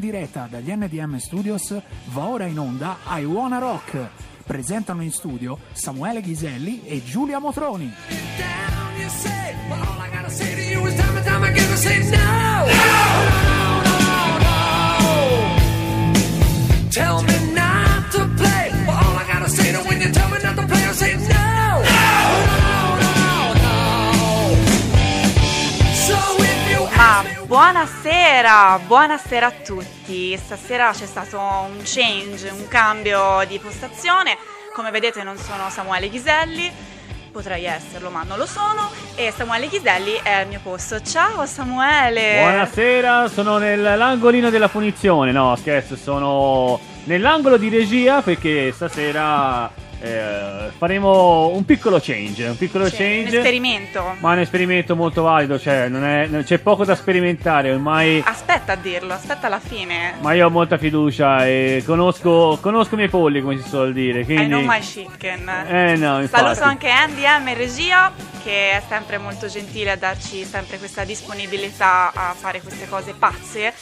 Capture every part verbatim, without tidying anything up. diretta dagli N D M Studios va ora in onda I Wanna Rock. Presentano in studio Samuele Ghiselli e Giulia Motroni. Tell me not to play, but all I gotta say to when you tell me not to play, I say no, no, no, no, no. Ah, buonasera, buonasera a tutti. Stasera c'è stato un change, un cambio di postazione. Come vedete non sono Samuele Ghiselli, potrei esserlo ma non lo sono, e Samuele Ghiselli è al mio posto. Ciao Samuele! Buonasera, sono nell'angolino della punizione, no scherzo, sono nell'angolo di regia perché stasera eh, faremo un piccolo change, un piccolo c'è, change, un esperimento. Ma è un esperimento molto valido, cioè non è, non, c'è poco da sperimentare ormai. Aspetta a dirlo, aspetta alla fine. Ma io ho molta fiducia e conosco, conosco i miei polli, come si suol dire. Quindi... I know my chicken. Eh no, infatti. Saluto anche N D M Regia, che è sempre molto gentile a darci sempre questa disponibilità a fare queste cose pazze.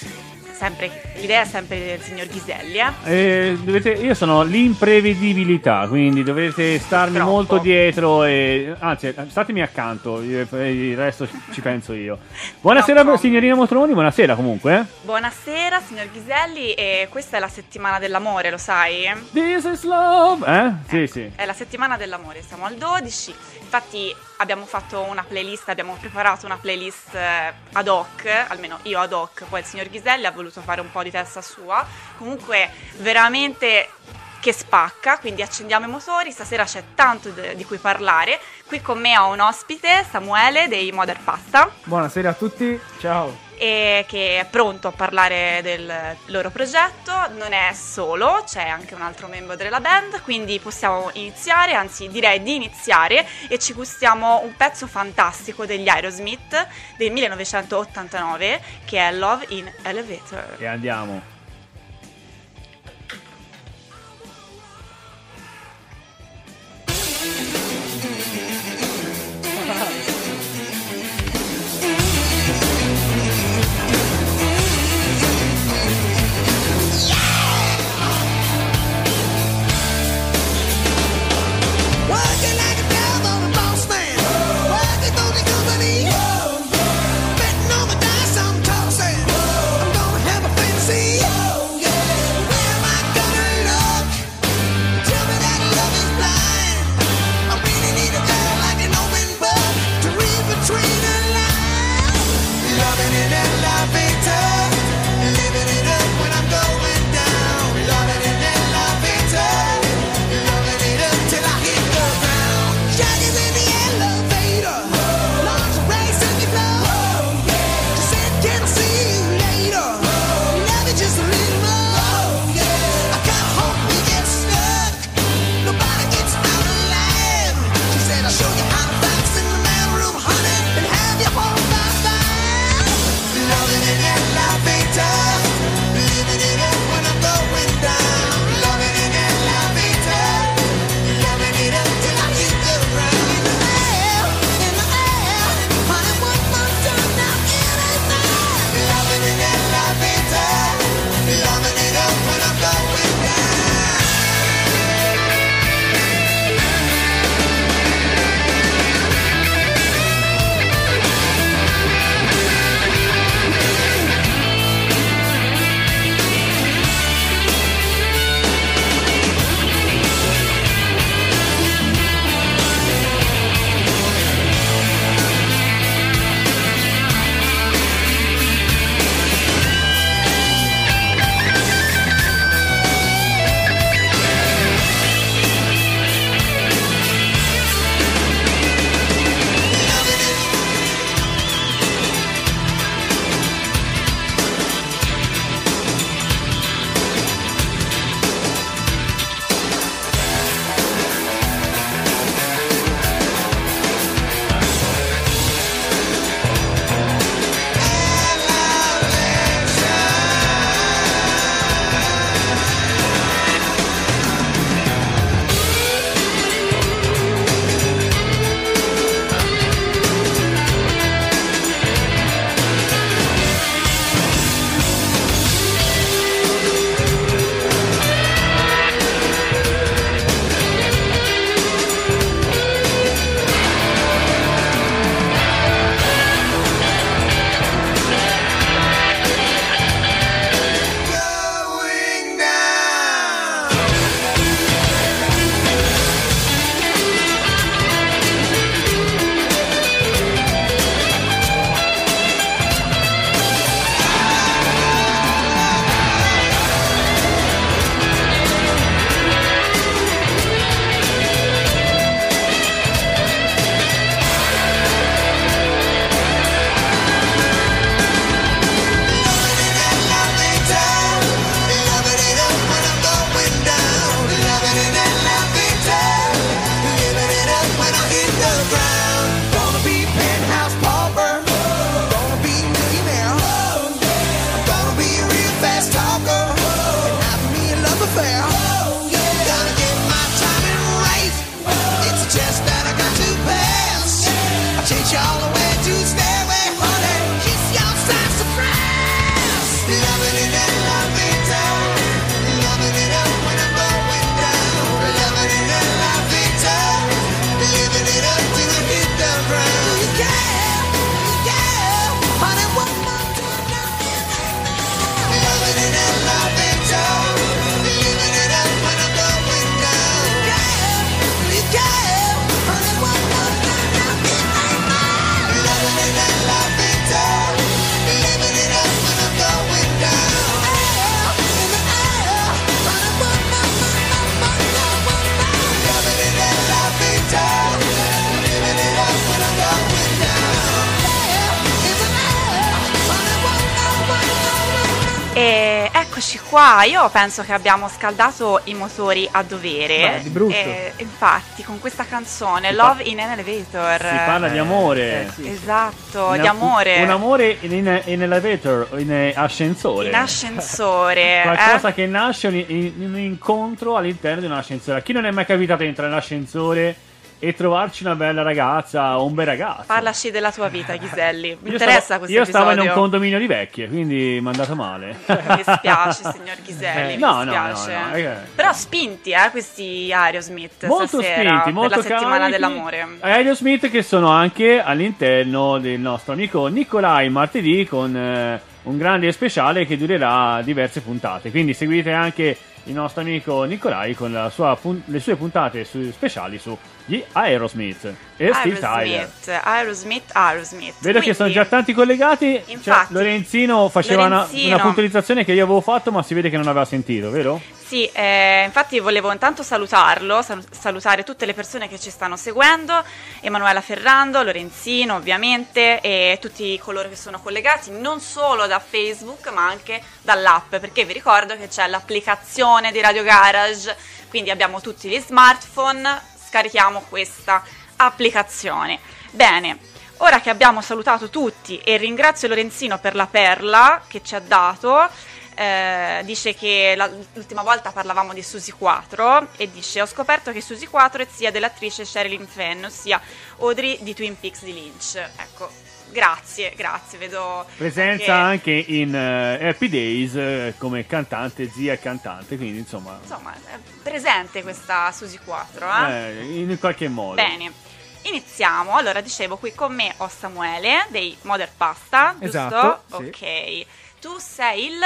Sempre, l'idea è sempre del signor Ghiselli. Eh? Eh, dovete, io sono l'imprevedibilità, quindi dovete starmi troppo molto dietro e, anzi, statemi accanto, io, il resto ci penso io. Buonasera no, signorina Motroni, buonasera comunque. Buonasera signor Ghiselli, e questa è la settimana dell'amore, lo sai? This is love! Eh? Sì, eh, sì. È la settimana dell'amore, siamo al dodici, infatti abbiamo fatto una playlist, abbiamo preparato una playlist ad hoc, almeno io ad hoc, poi il signor Ghiselli ha voluto fare un po' di testa sua, comunque veramente che spacca, quindi accendiamo i motori, stasera c'è tanto de- di cui parlare. Qui con me ho un ospite, Samuele dei Modern Pasta. Buonasera a tutti, ciao. E che è pronto a parlare del loro progetto, non è solo, c'è anche un altro membro della band, quindi possiamo iniziare, anzi direi di iniziare, e ci gustiamo un pezzo fantastico degli Aerosmith del millenovecentottantanove che è Love in Elevator. E andiamo. See you. Eccoci qua, io penso che abbiamo scaldato i motori a dovere. Beh, di brutto. E, infatti, con questa canzone, si Love pa- in Elevator. Si parla di amore. Eh, sì, esatto, in, di amore. Un amore in, in elevator, in ascensore. In ascensore. Qualcosa eh? che nasce in, in, in un incontro all'interno di un ascensore. A chi non è mai capitato di entrare in ascensore e trovarci una bella ragazza o un bel ragazzo? Parlaci della tua vita, Ghiselli. Mi io interessa stavo, questo io episodio. Io stavo in un condominio di vecchie, quindi mi è andato male. Mi spiace, signor Ghiselli, eh, mi no, spiace. No, no, no. Eh, Però spinti, eh, questi Aerosmith molto stasera, spinti, molto della settimana carichi, dell'amore. Aerosmith che sono anche all'interno del nostro amico Nicolai martedì con eh, un grande speciale che durerà diverse puntate. Quindi seguite anche il nostro amico Nicolai con la sua pun- le sue puntate su- speciali su gli Aerosmith e Steve Tyler. Aerosmith, Aerosmith. Vedo Quindi, che sono già tanti collegati. Infatti, cioè, Lorenzino faceva Lorenzino. Una, una puntualizzazione che io avevo fatto, ma si vede che non aveva sentito, vero? Sì, eh, infatti volevo intanto salutarlo, sal- salutare tutte le persone che ci stanno seguendo, Emanuela Ferrando, Lorenzino ovviamente e tutti coloro che sono collegati non solo da Facebook ma anche dall'app, perché vi ricordo che c'è l'applicazione di Radio Garage, quindi abbiamo tutti gli smartphone, scarichiamo questa applicazione. Bene, ora che abbiamo salutato tutti e ringrazio Lorenzino per la perla che ci ha dato. Eh, dice che la, l'ultima volta parlavamo di Suzi Quatro e dice: ho scoperto che Suzi Quatro è zia dell'attrice Sherilyn Fenn, ossia Audrey di Twin Peaks di Lynch. Ecco, grazie, grazie, vedo presenza anche, anche in uh, Happy Days eh, come cantante, zia e cantante, quindi insomma insomma è presente questa Suzi Quatro eh? eh, in qualche modo. Bene, iniziamo. Allora, dicevo, qui con me ho Samuele dei Modern Pasta, giusto? Esatto, ok, sì. Tu sei il...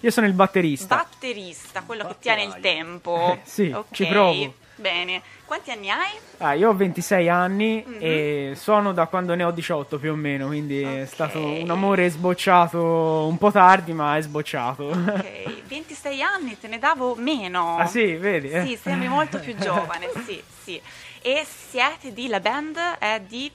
Io sono il batterista. Batterista, quello Batterai. Che tiene il tempo. Eh, sì, okay. Ci provo. Bene. Quanti anni hai? Ah, io ho ventisei anni mm-hmm. e suono da quando ne ho diciotto più o meno, quindi okay. È stato un amore sbocciato un po' tardi, ma è sbocciato. Ok, ventisei anni, te ne davo meno. Ah sì, vedi? Eh. Sì, sembri molto più giovane, sì, sì. E siete di... la band è di...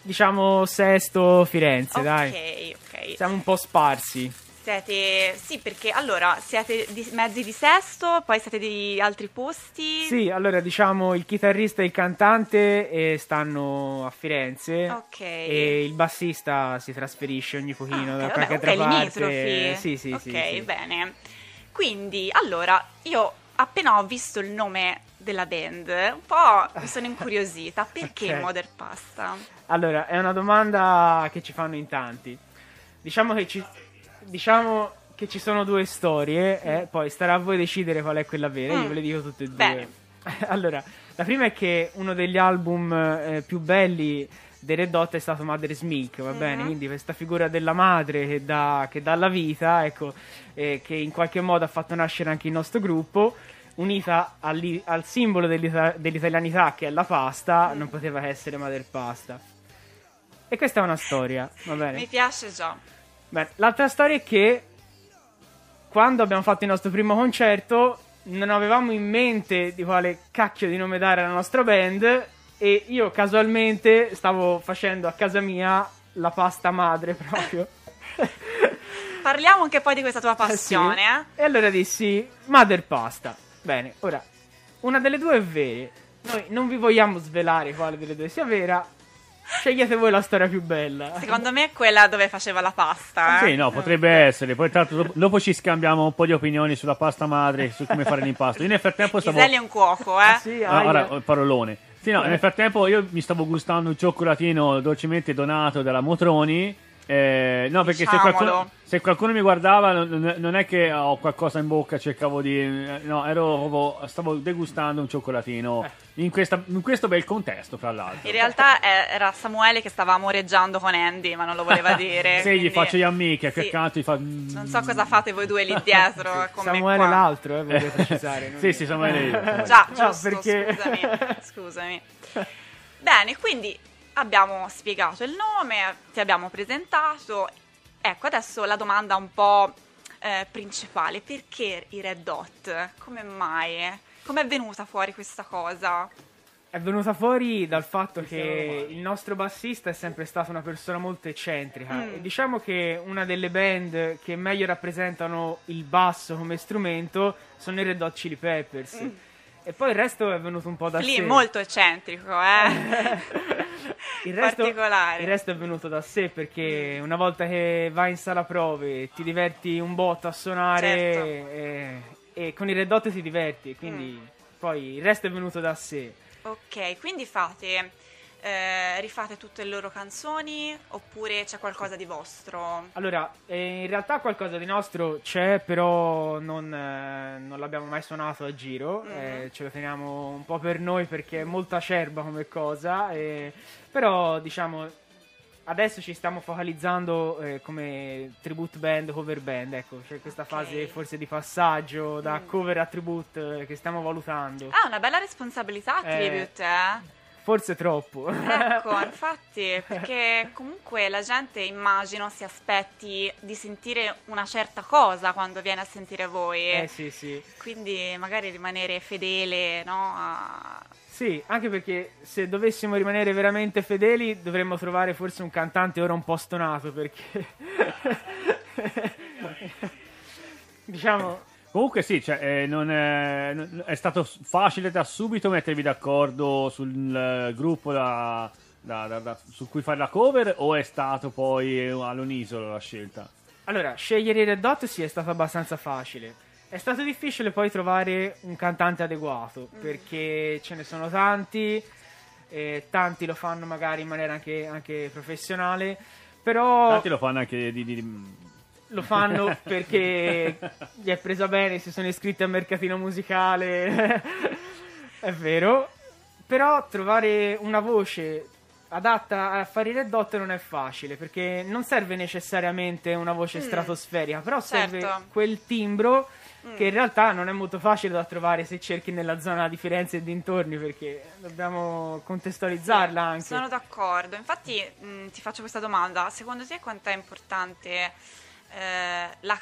diciamo Sesto Firenze, okay, dai. Ok, ok. Siamo un po' sparsi. Siete, sì, perché allora siete di mezzi di Sesto, poi siete di altri posti. Sì, allora diciamo il chitarrista e il cantante eh, stanno a Firenze. Ok. E il bassista si trasferisce ogni pochino ah, da vabbè, qualche okay, altra parte. Eh, sì, sì, okay, sì. Ok, sì. Bene. Quindi, allora, io appena ho visto il nome della band, un po' mi sono incuriosita. Perché okay. Modern Pasta? Allora, è una domanda che ci fanno in tanti. Diciamo che ci... Diciamo che ci sono due storie, eh? Poi starà a voi decidere qual è quella vera, mm. io ve le dico tutte e due. Bene. Allora, la prima è che uno degli album eh, più belli dei Red Hot è stato Mother's Milk, va mm-hmm. bene? Quindi questa figura della madre che dà, che dà la vita, ecco, eh, che in qualche modo ha fatto nascere anche il nostro gruppo, unita al, al simbolo dell'ita- dell'italianità che è la pasta, mm. non poteva che essere Mother Pasta. E questa è una storia, va bene? Mi piace già. Beh, l'altra storia è che quando abbiamo fatto il nostro primo concerto non avevamo in mente di quale cacchio di nome dare alla nostra band e io casualmente stavo facendo a casa mia la pasta madre proprio. Parliamo anche poi di questa tua passione. Eh sì. eh? E allora dissi Mother Pasta. Bene, ora, una delle due è vera. Noi non vi vogliamo svelare quale delle due sia vera. Scegliete voi la storia più bella. Secondo me è quella dove faceva la pasta. Eh? Sì, no, potrebbe essere. Poi tra l'altro dopo ci scambiamo un po' di opinioni sulla pasta madre, su come fare l'impasto. Io nel frattempo stavo... Ghiselli è un cuoco, eh? Sì, ah, ora, parolone. Sì, no, nel frattempo io mi stavo gustando un cioccolatino dolcemente donato dalla Motroni. Eh, no, perché se qualcuno, se qualcuno mi guardava non, non è che ho qualcosa in bocca, cercavo di... No, ero stavo degustando un cioccolatino in, questa, in questo bel contesto, fra l'altro. In realtà era Samuele che stava amoreggiando con Andy, ma non lo voleva dire. Se quindi... gli faccio gli amiche, sì. Che accanto gli fa... Non so cosa fate voi due lì dietro. Con Samuele me qua. L'altro, eh, voglio precisare. Sì, sì, Samuele io. Già, no, giusto, perché... scusami, scusami. Bene, quindi... Abbiamo spiegato il nome, ti abbiamo presentato. Ecco, adesso la domanda un po' eh, principale. Perché i Red Hot? Come mai? Com'è venuta fuori questa cosa? è venuta fuori dal fatto che il nostro bassista è sempre stata una persona molto eccentrica. Mm. E diciamo che una delle band che meglio rappresentano il basso come strumento sono i Red Hot Chili Peppers. Mm. E poi il resto è venuto un po' da Lì, sé. Lì molto eccentrico, eh? il, resto, particolare. il resto è venuto da sé, perché una volta che vai in sala prove ti diverti un botto a suonare, certo. e, e con i Red Hot ti diverti, quindi mm. poi il resto è venuto da sé. Ok, quindi fate, eh, rifate tutte le loro canzoni oppure c'è qualcosa di vostro? Allora, eh, in realtà qualcosa di nostro c'è, però non, eh, non l'abbiamo mai suonato a giro, mm-hmm. eh, ce lo teniamo un po' per noi perché è molto acerba come cosa, eh, però diciamo adesso ci stiamo focalizzando eh, come tribute band, cover band, ecco, c'è questa okay. fase forse di passaggio da mm. cover a tribute eh, che stiamo valutando. Ah, una bella responsabilità tribute, eh, eh. Forse troppo. Ecco, infatti, perché comunque la gente, immagino, si aspetti di sentire una certa cosa quando viene a sentire voi. Eh sì, sì. Quindi magari rimanere fedele, no? A... Sì, anche perché se dovessimo rimanere veramente fedeli dovremmo trovare forse un cantante ora un po' stonato, perché... diciamo... Comunque sì, cioè, eh, non è, non è stato facile da subito mettervi d'accordo sul uh, gruppo da, da, da, da, su cui fare la cover, o è stato poi all'unisolo la scelta? Allora, scegliere i Red Hot sì è stato abbastanza facile. È stato difficile poi trovare un cantante adeguato, mm. perché ce ne sono tanti, eh, tanti lo fanno magari in maniera anche, anche professionale, però... Tanti lo fanno anche di... di, di... Lo fanno perché gli è presa bene, si sono iscritti al mercatino musicale, è vero, però trovare una voce adatta a fare i Red Hot non è facile, perché non serve necessariamente una voce mm. stratosferica, però certo. serve quel timbro mm. che in realtà non è molto facile da trovare se cerchi nella zona di Firenze e dintorni, perché dobbiamo contestualizzarla anche. Sono d'accordo, infatti mh, ti faccio questa domanda, secondo te quanto è importante... La,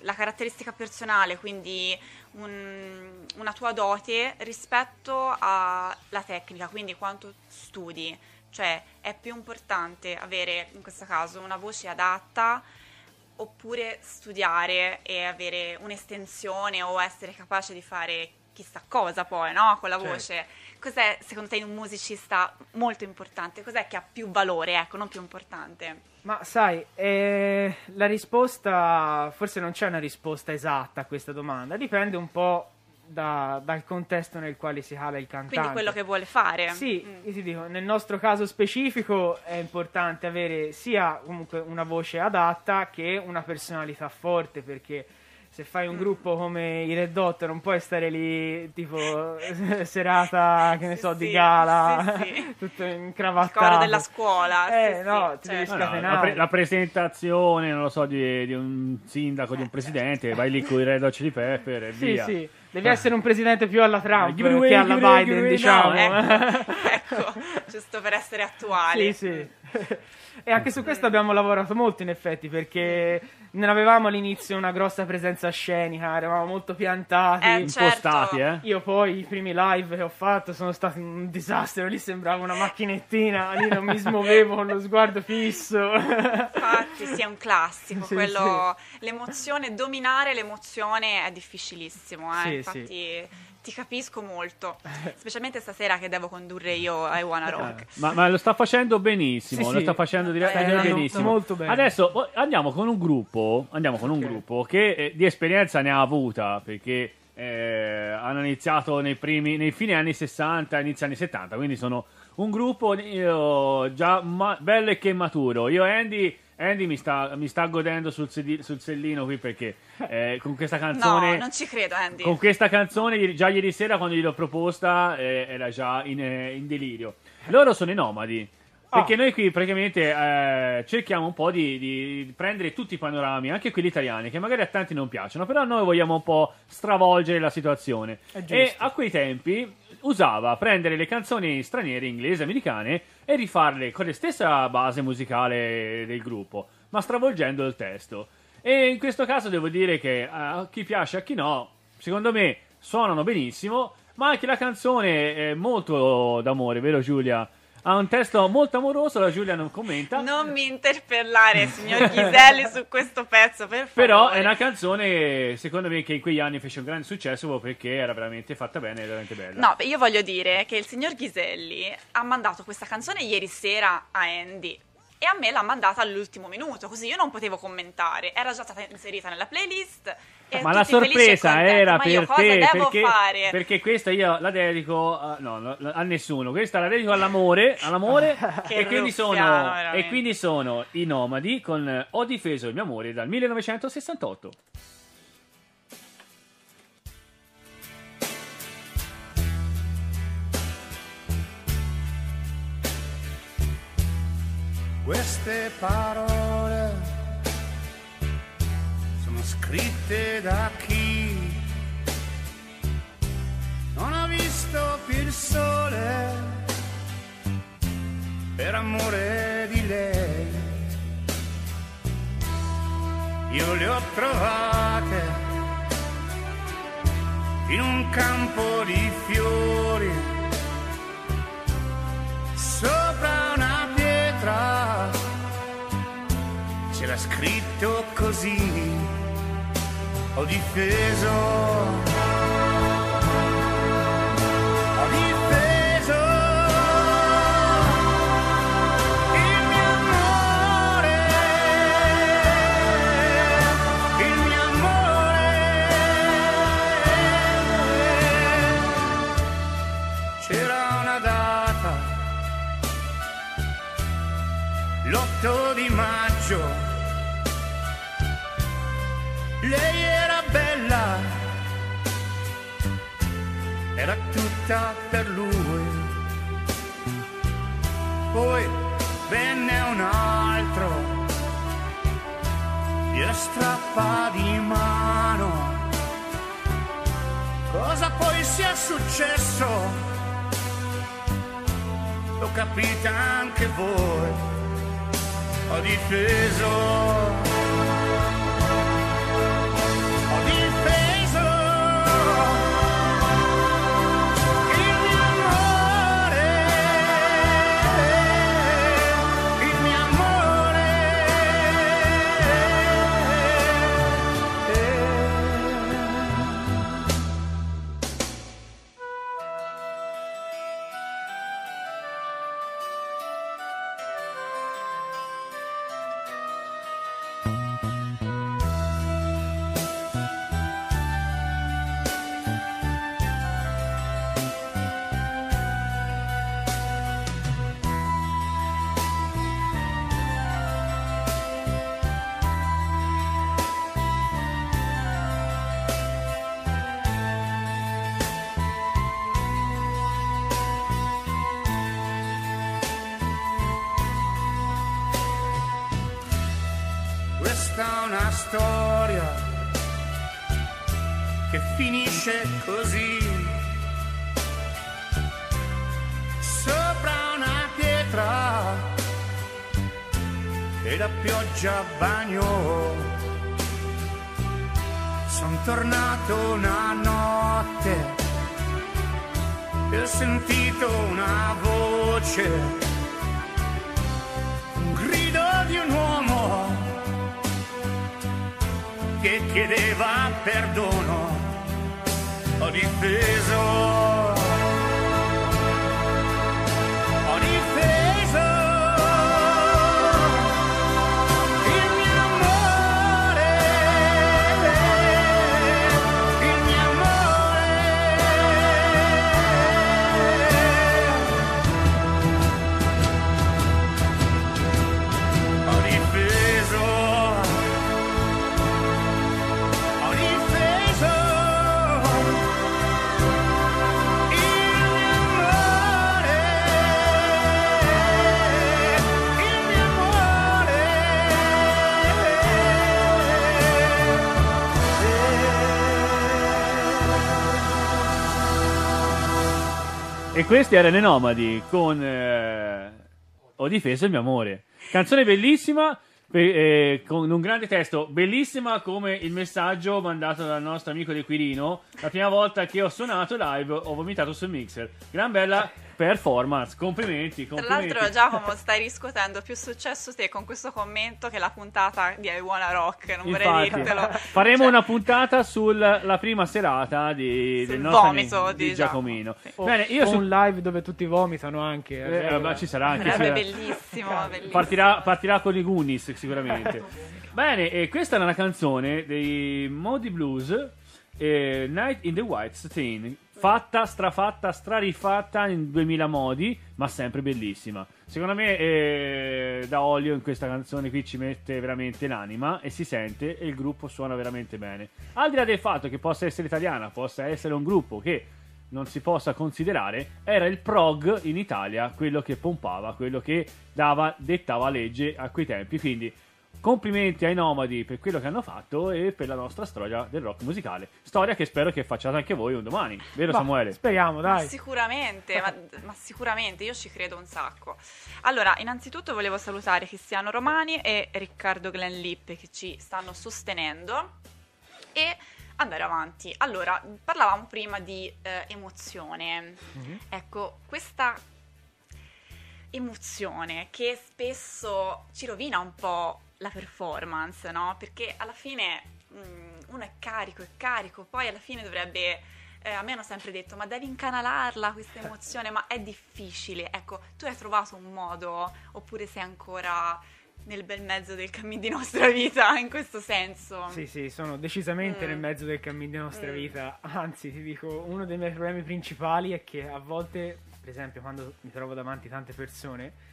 la caratteristica personale, quindi un, una tua dote rispetto alla tecnica, quindi quanto studi, cioè è più importante avere in questo caso una voce adatta oppure studiare e avere un'estensione o essere capace di fare chissà cosa poi, no? Con la certo. voce. Cos'è secondo te in un musicista molto importante? Cos'è che ha più valore, ecco, non più importante? Ma sai, eh, la risposta, forse non c'è una risposta esatta a questa domanda, dipende un po' da, dal contesto nel quale si cala il cantante. Quindi quello che vuole fare. Sì, mm. io ti dico, nel nostro caso specifico è importante avere sia comunque una voce adatta che una personalità forte, perché... Se fai un gruppo come i Red Hot non puoi stare lì tipo serata, che ne sì, so, di gala, sì, sì. tutto incravattato. Il coro della scuola. Eh sì, no, sì, ti cioè. devi scatenare. No, no, la, pre- la presentazione, non lo so, di, di un sindaco, eh, di un presidente, eh. vai lì con i Red Hot Chili Pepper e sì, via. Sì, sì, devi eh. essere un presidente più alla Trump eh, away, che alla away, Biden, diciamo. Ecco, ecco, giusto per essere attuali. Sì, sì. E anche su questo abbiamo lavorato molto in effetti, perché non avevamo all'inizio una grossa presenza scenica, eravamo molto piantati, eh, impostati, certo. eh. Io poi i primi live che ho fatto sono stati un disastro, lì sembrava una macchinettina, lì non mi smuovevo con lo sguardo fisso. Infatti sì, è un classico, sì, quello sì. l'emozione, dominare l'emozione è difficilissimo, eh. sì, infatti... Sì. Ti capisco molto, specialmente stasera che devo condurre io a I Wanna Rock. Ma, ma lo sta facendo benissimo, sì, lo sta facendo direttamente eh, benissimo. Molto bene. Adesso andiamo con un gruppo, andiamo con un okay. gruppo che eh, di esperienza ne ha avuta, perché eh, hanno iniziato nei primi, nei fine anni sessanta, inizio anni settanta, quindi sono un gruppo io, già ma, bello e che maturo. Io Andy... Andy mi sta, mi sta godendo sul, sedi, sul sellino qui, perché eh, con questa canzone... No, non ci credo, Andy. Con questa canzone, già ieri sera quando gliel'ho proposta, eh, era già in, eh, in delirio. Loro sono i Nomadi, perché oh. noi qui praticamente eh, cerchiamo un po' di, di prendere tutti i panorami, anche quelli italiani, che magari a tanti non piacciono, però noi vogliamo un po' stravolgere la situazione. E a quei tempi... usava prendere le canzoni straniere, inglesi, americane e rifarle con la stessa base musicale del gruppo, ma stravolgendo il testo. E in questo caso devo dire che a chi piace e a chi no, secondo me suonano benissimo, Ma anche la canzone è molto d'amore, vero Giulia? Ha un testo molto amoroso, la Giulia non commenta. Non mi interpellare, signor Ghiselli, su questo pezzo, per favore. Però è una canzone, secondo me, che in quegli anni fece un grande successo perché era veramente fatta bene, era veramente bella. No, io voglio dire che il signor Ghiselli ha mandato questa canzone ieri sera a Andy e a me l'ha mandata all'ultimo minuto, così io non potevo commentare. Era già stata inserita nella playlist. Ma la sorpresa era per te, perché, perché questa io la dedico a, no, a nessuno, questa la dedico all'amore, all'amore e, quindi sono, e quindi sono i Nomadi con Ho difeso il mio amore dal millenovecentosessantotto. Queste parole scritte da chi non ha visto più il sole per amore di lei. Io le ho trovate in un campo di fiori sopra una pietra, c'era scritto così: ho difeso, ho difeso il mio amore, il mio amore. C'era una data, l'otto di maggio. Lei era bella, era tutta per lui. Poi venne un altro, gliela strappa di mano. Cosa poi sia successo, lo capite anche voi. Ho difeso, che finisce così sopra una pietra e la pioggia bagnò. Son tornato una notte e ho sentito una voce, un grido di un uomo che chiedeva perdono. Ho difeso, ho difeso il mio amore, il mio amore. Ho difeso, e questi erano i Nomadi con eh, Ho difeso il mio amore, canzone bellissima. eh, con un grande testo, bellissima come il messaggio mandato dal nostro amico De Quirino: la prima volta che ho suonato live ho vomitato sul mixer, gran bella performance, complimenti, complimenti. Tra l'altro, Giacomo, stai riscuotendo più successo te con questo commento che la puntata di I Wanna Rock, non Infatti, vorrei dirtelo. Faremo cioè... una puntata sulla prima serata di, del nostro vomito di, di Giacomino. Sì. O, Bene, io o su... un live dove tutti vomitano anche. Eh, eh, ma ci sarà anche. Sarebbe sarà... bellissimo, bellissimo. Partirà, partirà con i Goonies sicuramente. Bene, e questa era una canzone dei Moody Blues, eh, Night in the White Stain. Fatta, strafatta, strarifatta in duemila modi, ma sempre bellissima. Secondo me eh, Da Olio in questa canzone qui ci mette veramente l'anima e si sente, e il gruppo suona veramente bene. Al di là del fatto che possa essere italiana, possa essere un gruppo che non si possa considerare, era il prog in Italia quello che pompava, quello che dava, dettava legge a quei tempi, quindi... complimenti ai Nomadi per quello che hanno fatto e per la nostra storia del rock musicale. Storia che spero che facciate anche voi un domani, vero ma, Samuele? Speriamo, dai. Ma sicuramente, ma, ma sicuramente, io ci credo un sacco. Allora, innanzitutto volevo salutare Cristiano Romani e Riccardo Glenlippe che ci stanno sostenendo e andare avanti. Allora, parlavamo prima di eh, emozione. Mm-hmm. Ecco, questa emozione che spesso ci rovina un po' la performance, no? Perché alla fine mh, uno è carico, è carico, poi alla fine dovrebbe, eh, a me hanno sempre detto, ma devi incanalarla questa emozione, ma è difficile. Ecco, tu hai trovato un modo, oppure sei ancora nel bel mezzo del cammin di nostra vita, in questo senso? Sì, sì, sono decisamente mm. nel mezzo del cammin di nostra mm. vita, anzi ti dico, uno dei miei problemi principali è che a volte, per esempio quando mi trovo davanti tante persone,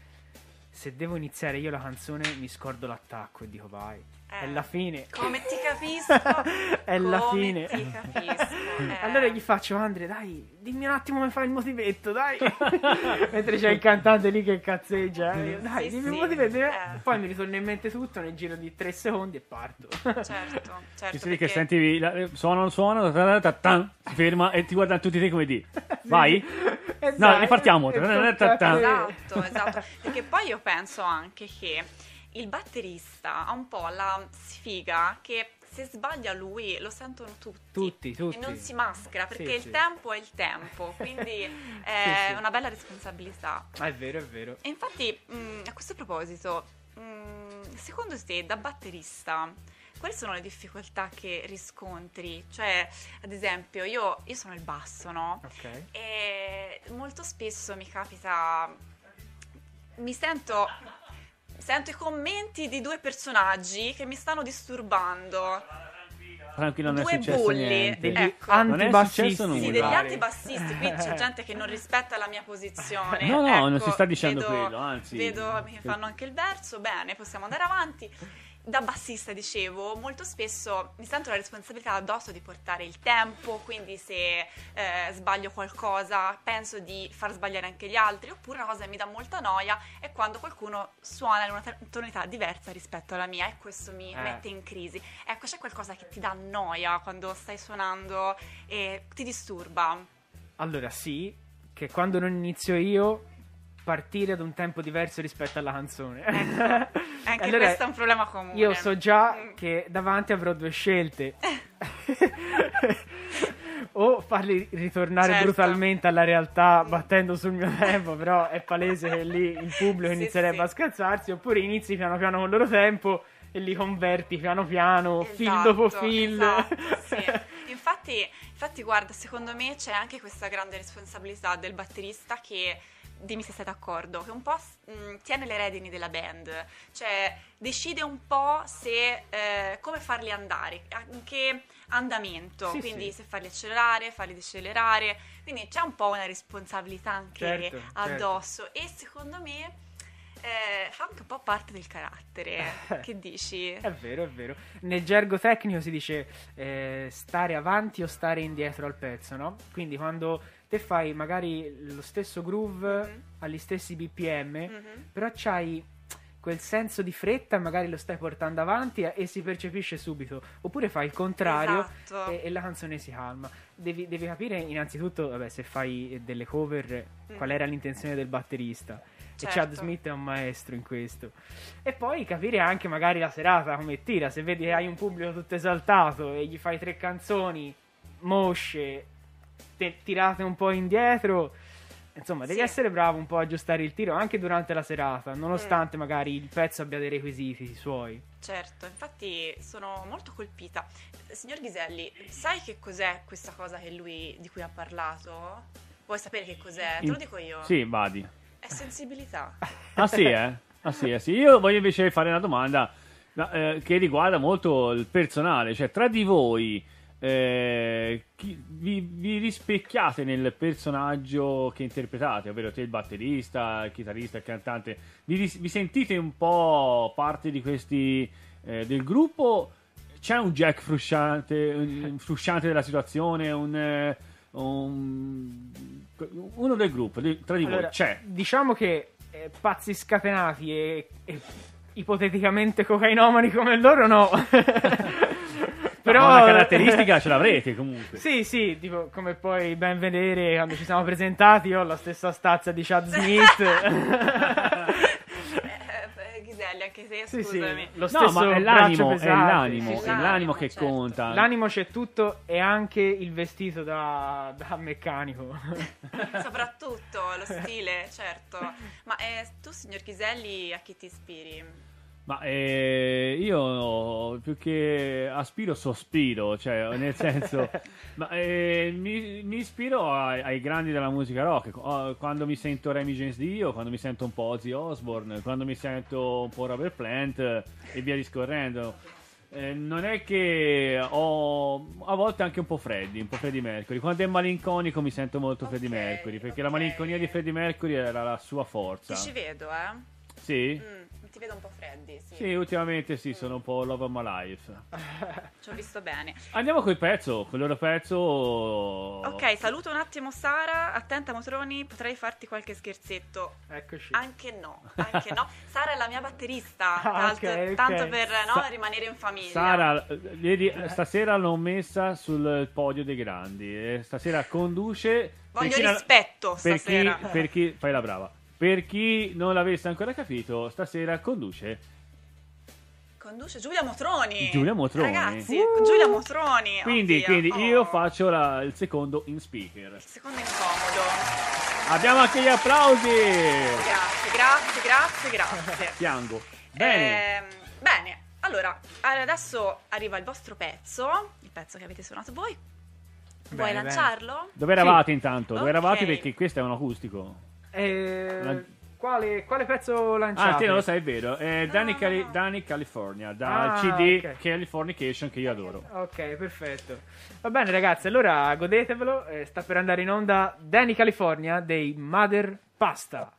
se devo iniziare io la canzone mi scordo l'attacco e dico vai, eh, è la fine. Come ti capisco? È come la fine. Ti capisco. Eh. Allora gli faccio: Andre, dai, dimmi un attimo come fai il motivetto, dai. Mentre c'è il cantante lì che cazzeggia. Eh. Dai, sì, dimmi sì, il motivetto. Eh. Poi mi ritorna in mente tutto nel giro di tre secondi e parto. Certo, certo. Ci si perché... che sentivi, la, suono, suono, ta, ta, ta, si ferma e ti guardano tutti te come di vai? Esatto, no, ripartiamo. Esatto, esatto. Perché poi io penso anche che il batterista ha un po' la sfiga che se sbaglia lui lo sentono tutti. Tutti, tutti. E non si maschera, perché sì, il sì. tempo è il tempo, quindi è sì, sì. una bella responsabilità. Ma è vero, è vero. E infatti, mh, a questo proposito, mh, secondo te da batterista quali sono le difficoltà che riscontri? Cioè, ad esempio, io, io sono il basso, no? Okay. E molto spesso mi capita... Mi sento... Sento i commenti di due personaggi che mi stanno disturbando. Tranquillo, non due è successo bulli, niente. Degli ecco. antibassisti. Non è sì, degli antibassisti. Qui c'è gente che non rispetta la mia posizione. No, no, ecco, non si sta dicendo vedo, quello, anzi. Vedo che fanno anche il verso, bene, possiamo andare avanti. Da bassista, dicevo, molto spesso mi sento la responsabilità addosso di portare il tempo, quindi se eh, sbaglio qualcosa penso di far sbagliare anche gli altri, oppure una cosa che mi dà molta noia è quando qualcuno suona in una tonalità diversa rispetto alla mia e questo mi eh. mette in crisi. Ecco, c'è qualcosa che ti dà noia quando stai suonando e ti disturba? Allora sì, che quando non inizio io... partire ad un tempo diverso rispetto alla canzone. Ecco, anche allora, questo è un problema comune. Io so già mm. che davanti avrò due scelte. O farli ritornare certo. brutalmente alla realtà battendo sul mio tempo, però è palese che lì il pubblico sì, inizierebbe sì. a scazzarsi, oppure inizi piano piano con il loro tempo e li converti piano piano, esatto, film dopo film. Esatto, sì. Infatti, infatti guarda, secondo me c'è anche questa grande responsabilità del batterista che... dimmi se sei d'accordo, che un po' mh, tiene le redini della band, cioè decide un po' se eh, come farli andare, anche andamento, sì, quindi sì. se farli accelerare, farli decelerare, quindi c'è un po' una responsabilità anche certo, addosso certo. e secondo me eh, fa anche un po' parte del carattere, che dici? È vero, è vero, nel gergo tecnico si dice eh, stare avanti o stare indietro al pezzo, no? Quindi quando te fai magari lo stesso groove mm-hmm. agli stessi B P M, mm-hmm. però c'hai quel senso di fretta magari lo stai portando avanti e si percepisce subito, oppure fai il contrario, esatto, e, e la canzone si calma. Devi, devi capire innanzitutto, vabbè, se fai delle cover, mm. qual era l'intenzione del batterista. Certo. E Chad Smith è un maestro in questo. E poi capire anche magari la serata come tira, se vedi che hai un pubblico tutto esaltato e gli fai tre canzoni mosce, te, tirate un po' indietro. Insomma, devi, sì, essere bravo un po' a aggiustare il tiro anche durante la serata, nonostante mm. magari il pezzo abbia dei requisiti suoi. Certo, infatti sono molto colpita. Signor Ghiselli, sai che cos'è questa cosa che lui, di cui ha parlato? Vuoi sapere che cos'è? Te lo dico io. Sì, vadi. È sensibilità. Ah sì, eh? Ah sì, eh sì. Io voglio invece fare una domanda eh, che riguarda molto il personale. Cioè, tra di voi... Eh, chi, vi, vi rispecchiate nel personaggio che interpretate, ovvero te il batterista, il chitarrista, il cantante, vi, vi sentite un po' parte di questi eh, del gruppo? C'è un Jack frusciante, un frusciante della situazione, un, un uno del gruppo tra di allora, voi c'è, diciamo che eh, pazzi scatenati e, e ipoteticamente cocainomani come loro no. Però una caratteristica ce l'avrete comunque. Sì, sì, tipo, come poi ben vedere quando ci siamo presentati, io ho la stessa stazza di Chad Smith. eh, Ghiselli, anche se, sì, scusami. Sì, lo stesso, no, ma è l'animo, è l'animo, sì, sì, è l'animo che, certo, conta. L'animo c'è tutto, e anche il vestito da, da meccanico. Soprattutto lo stile, certo. Ma eh, tu, signor Ghiselli, a chi ti ispiri? Ma eh, io più che aspiro sospiro, cioè nel senso ma, eh, mi, mi ispiro ai, ai grandi della musica rock. Quando mi sento Remy James Dio, quando mi sento un po' Ozzy Osbourne, quando mi sento un po' Robert Plant e via discorrendo, eh, non è che ho a volte anche un po' Freddie, un po' Freddie Mercury. Quando è malinconico mi sento molto okay, Freddie Mercury, perché okay. la malinconia di Freddie Mercury era la sua forza. Ti ci vedo, eh? Sì? Mm, ti vedo un po' Freddi, sì. Sì, ultimamente sì, mm. sono un po' Love of My Life. Ci ho visto bene. Andiamo col pezzo, col loro pezzo. Ok, saluto un attimo Sara. Attenta Motroni, potrei farti qualche scherzetto. Eccoci. Anche no, anche no. Sara è la mia batterista, ah, tanto, okay, okay. tanto per no, Sa- rimanere in famiglia. Sara, ieri, stasera l'ho messa sul podio dei grandi. E stasera conduce. Voglio rispetto la, stasera. Per chi, per chi, fai la brava. Per chi non l'avesse ancora capito, stasera conduce... Conduce Giulia Motroni! Giulia Motroni! Ragazzi, uh! Giulia Motroni! Quindi, quindi oh. io faccio la, il secondo in speaker. Il secondo incomodo. Abbiamo anche gli applausi! Grazie, grazie, grazie, grazie. Piango. Bene. Eh, bene, allora, adesso arriva il vostro pezzo, il pezzo che avete suonato voi. Vuoi bene, lanciarlo? Bene. Dove eravate sì. intanto? Dove okay. eravate? Perché questo è un acustico. Eh, La... quale, quale pezzo lanciate? Ah, te non lo sai, è vero. È no, Danny, no, Cali- no. Danny California dal ah, C D okay. Californication, che io adoro. Ok, perfetto. Va bene, ragazzi, allora godetevelo. Eh, sta per andare in onda Danny California dei Mother Pasta.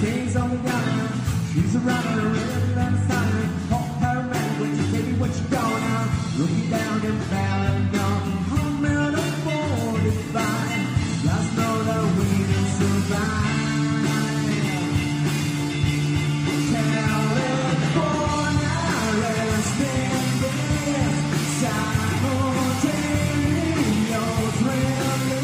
She's on the ground, she's a runner, rhythm and silent, pop her man, what you take, what you go now, looking down and down and down, home out of forty-five, last night I will survive, California, rest in this, San Antonio, thrilling.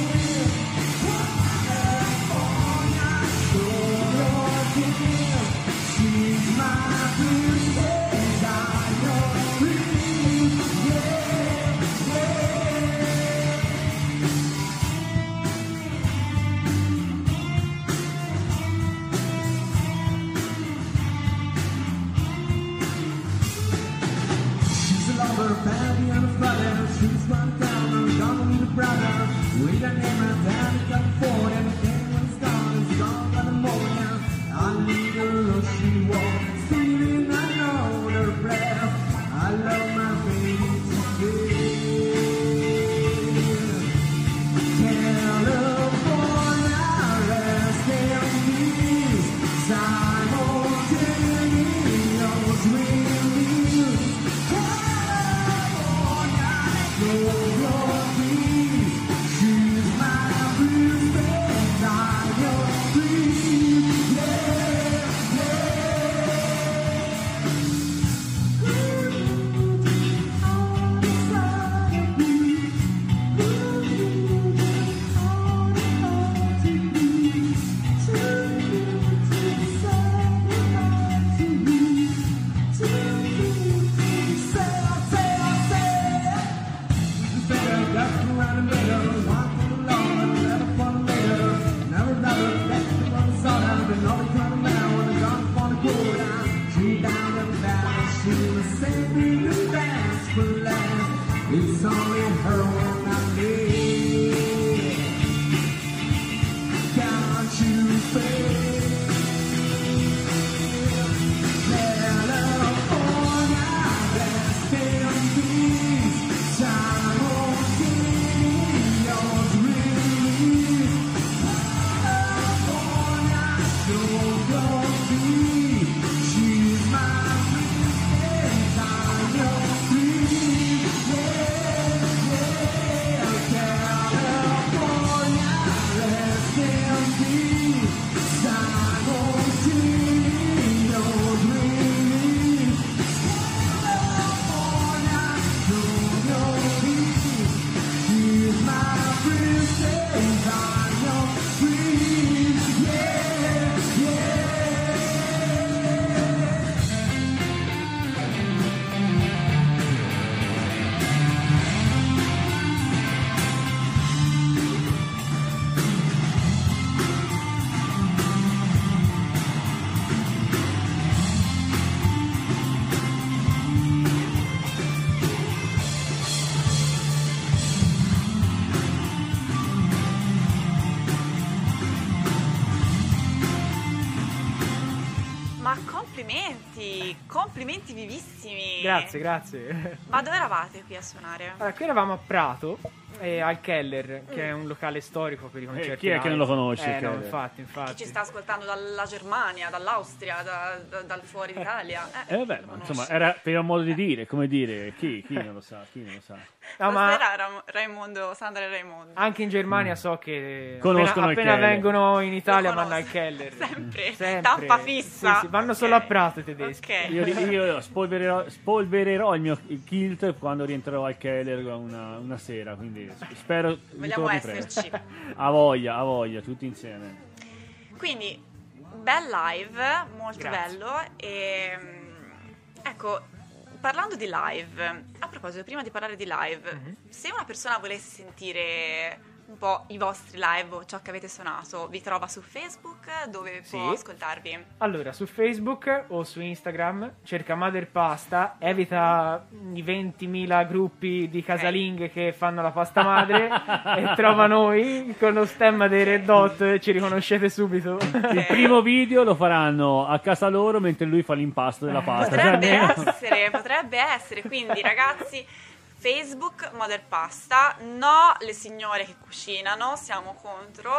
She's my blues, and I know blues, yeah, yeah. She's a lover, a baby and a flower. She's one down, I'm gonna need a brother. With her name, her dad is like Ford, and a day when it's gone, it's gone by the morning. I need her or she won't, singing I know her breath. I love my baby. Complimenti vivissimi. Grazie, grazie. Ma dove eravate qui a suonare? Allora, qui eravamo a Prato, eh, al Keller, che mm. è un locale storico per i concerti. Eh, chi è che non lo conosce? Eh, no, infatti, infatti. Chi ci sta ascoltando dalla Germania, dall'Austria, da, da, dal fuori d'Italia. Eh, eh vabbè, ma insomma, era per un modo di dire, come dire, chi, chi non lo sa, chi non lo sa. No, ma era Raimondo, Sandra e Raimondo. Anche in Germania mm. so che conoscono appena, appena vengono in Italia vanno al Keller. Sempre, sempre. Tappa fissa. Sì, sì, vanno okay. solo a Prato i tedeschi. Okay. Io, io spolvererò, spolvererò il mio kilt quando rientrerò al Keller una, una sera, quindi spero vogliamo esserci. A voglia, a voglia, tutti insieme. Quindi, bel live, molto Grazie. bello. E, ecco... parlando di live, a proposito, prima di parlare di live, mm-hmm. se una persona volesse sentire un po' i vostri live o ciò che avete suonato, vi trova su Facebook, dove sì. può ascoltarvi? Allora, su Facebook o su Instagram, cerca Mother Pasta, evita i ventimila gruppi di casalinghe okay. che fanno la pasta madre e trova noi con lo stemma dei Red Hot e ci riconoscete subito. Okay. Il primo video lo faranno a casa loro mentre lui fa l'impasto della pasta. Potrebbe essere, potrebbe essere, quindi ragazzi... Facebook, Mother Pasta, no le signore che cucinano, siamo contro,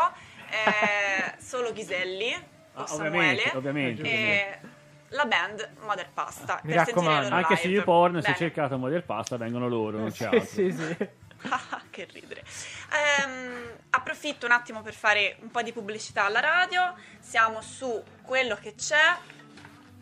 eh, solo Ghiselli o ah, Samuele, ovviamente, ovviamente, e ovviamente. La band Mother Pasta. Mi per raccomando, anche live. Su YouPorn Bene. Se cercate Mother Pasta vengono loro, non c'è altro. Sì, sì, sì. Ah, che ridere. Ehm, approfitto un attimo per fare un po' di pubblicità alla radio, siamo su quello che c'è.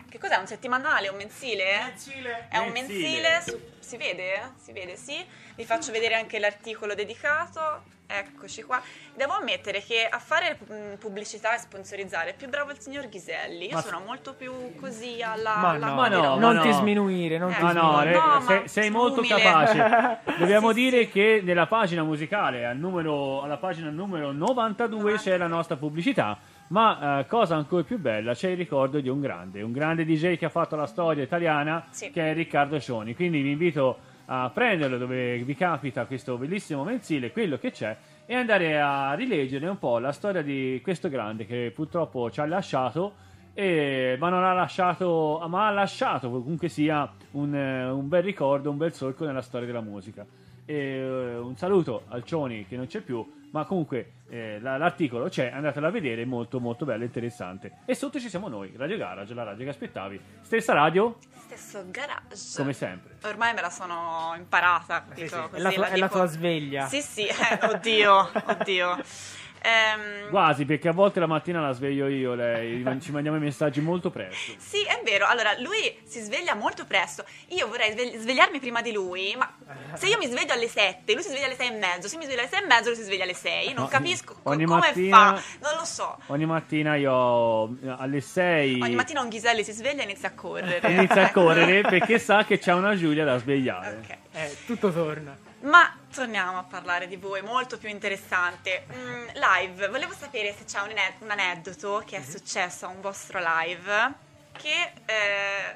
Che cos'è? Un settimanale? Un mensile? mensile. È un mensile, mensile. Su, si vede? Si vede, sì. Vi faccio vedere anche l'articolo dedicato. Eccoci qua. Devo ammettere che a fare pubblicità e sponsorizzare è più bravo il signor Ghiselli. Io ma sono molto più così alla... Ma alla no, ma no, non no. ti sminuire, non ti no, sminuire. No, no, sei, sei molto capace. Dobbiamo sì, dire sì. che nella pagina musicale, al numero, alla pagina numero novantadue, c'è la nostra pubblicità. Ma eh, cosa ancora più bella, c'è il ricordo di un grande, un grande D J che ha fatto la storia italiana, sì. che è Riccardo Scioni. Quindi vi invito a prenderlo dove vi capita questo bellissimo mensile, quello che c'è, e andare a rileggere un po' la storia di questo grande che purtroppo ci ha lasciato, e, ma non ha lasciato, ma ha lasciato comunque sia un, un bel ricordo, un bel solco nella storia della musica. E un saluto al Cioni che non c'è più, ma comunque eh, la, l'articolo c'è, andatelo a vedere, è molto molto bello e interessante. E sotto ci siamo noi, Radio Garage, la radio che aspettavi, stessa radio, stesso garage, come sempre. Ormai me la sono imparata, dico, sì, sì. Così, è la, tua, la, è tipo... la tua sveglia. Sì sì, eh, oddio, oddio. Um, quasi, perché a volte la mattina la sveglio io, lei, ci mandiamo i messaggi molto presto. Sì, è vero, allora lui si sveglia molto presto, io vorrei svegli- svegliarmi prima di lui, ma se io mi sveglio alle sette, lui si sveglia alle sei e mezzo, se mi sveglio alle sei e mezzo lui si sveglia alle sei, non no, capisco ogni co- mattina, come fa, non lo so. Ogni mattina io alle sei... Ogni mattina un Ghiselli si sveglia e inizia a correre. Inizia a correre perché sa che c'è una Giulia da svegliare. Okay. Eh, tutto torna. Ma torniamo a parlare di voi, molto più interessante. Mm, live, volevo sapere se c'è un, ine- un aneddoto che è successo a un vostro live che eh,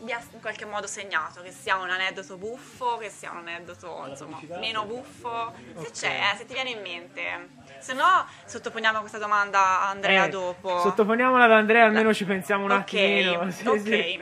mi ha in qualche modo segnato, che sia un aneddoto buffo, che sia un aneddoto insomma meno buffo, se c'è, eh, se ti viene in mente. Se no sottoponiamo questa domanda a Andrea eh, dopo. Sottoponiamola ad Andrea, almeno ci pensiamo un okay, attimino. Sì, ok, sì.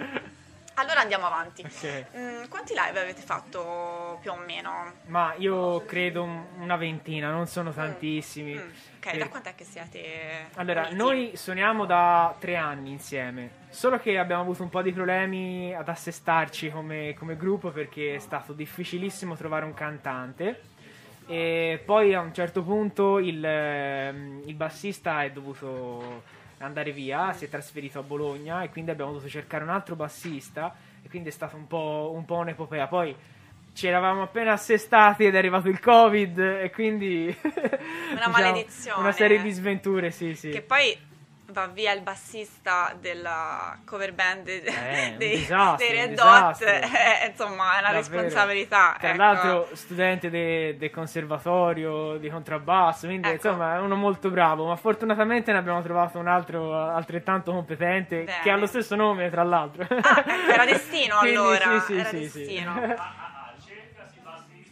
Allora andiamo avanti. Okay. Mm, quanti live avete fatto più o meno? Ma io credo una ventina, non sono tantissimi. Mm. Mm. Ok, eh. Da quant'è che siete? Allora, uniti? Noi suoniamo da tre anni insieme. Solo che abbiamo avuto un po' di problemi ad assestarci come, come gruppo, perché è stato difficilissimo trovare un cantante. E poi a un certo punto il, il bassista è dovuto andare via, si è trasferito a Bologna e quindi abbiamo dovuto cercare un altro bassista, e quindi è stato un po', un po' un'epopea. Poi ci eravamo appena assestati ed è arrivato il Covid, e quindi una maledizione, una serie di sventure, sì, sì. Che poi va via il bassista della cover band de- eh, dei, disastro, dei Red Hot, eh, insomma è una davvero responsabilità. Tra ecco. l'altro studente del de conservatorio di contrabbasso, quindi ecco. insomma è uno molto bravo, ma fortunatamente ne abbiamo trovato un altro altrettanto competente. Bene. Che ha lo stesso nome tra l'altro. Ah, era destino allora, sì, sì, era sì, destino.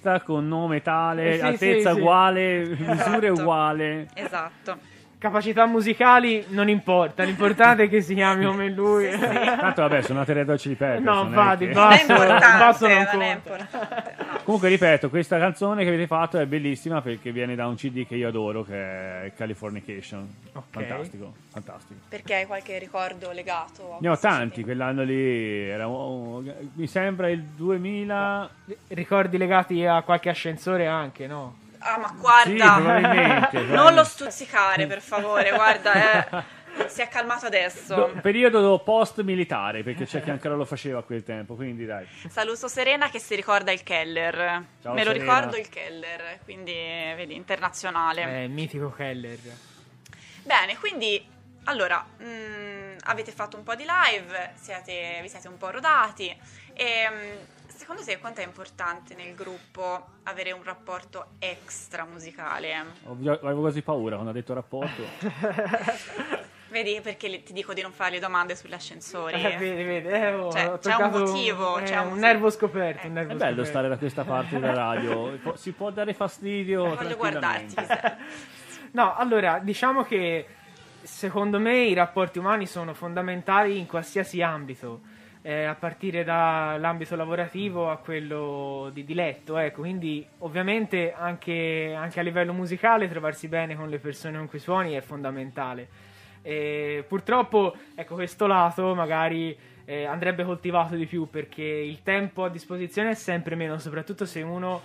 Sì. Con nome tale, eh sì, altezza sì, sì. uguale, esatto. misure uguale. Esatto. Capacità musicali non importa, l'importante è che si chiami come lui. Sì, sì. Tanto vabbè, suonate Red Hot Chili Peppers. No, infatti, che... basso, non è basso non, non è importante. No. Comunque ripeto, questa canzone che avete fatto è bellissima perché viene da un C D che io adoro, che è Californication. Okay. Fantastico, fantastico. Perché hai qualche ricordo legato? A ne ho tanti, C D. Quell'anno lì era, oh, mi sembra il duemila. Ricordi legati a qualche ascensore anche, no? Ah, ma guarda, sì, non lo stuzzicare per favore, guarda, eh, si è calmato adesso. Do, periodo post militare, perché c'è chi ancora lo faceva a quel tempo, quindi dai. Saluto Serena che si ricorda il Keller. Ciao, me lo Serena. Ricordo il Keller, quindi vedi, internazionale. Eh, mitico Keller. Bene, quindi allora mh, avete fatto un po' di live, siete, vi siete un po' rodati e mh, secondo te quanto è importante nel gruppo avere un rapporto extra musicale? Avevo quasi paura quando ha detto rapporto. Vedi, perché ti dico di non fare le domande sugli ascensori. Eh, vedi, vedi. Eh, oh, cioè, c'è un motivo. Un, eh, c'è un, un nervo scoperto. Eh. Un nervo è bello scoperto. Stare da questa parte della radio. Si può dare fastidio. Eh, voglio guardarti. No, allora, diciamo che secondo me i rapporti umani sono fondamentali in qualsiasi ambito. Eh, a partire dall'ambito lavorativo a quello di diletto, ecco, quindi ovviamente anche, anche a livello musicale trovarsi bene con le persone con cui suoni è fondamentale. Eh, purtroppo ecco questo lato magari eh, andrebbe coltivato di più, perché il tempo a disposizione è sempre meno, soprattutto se uno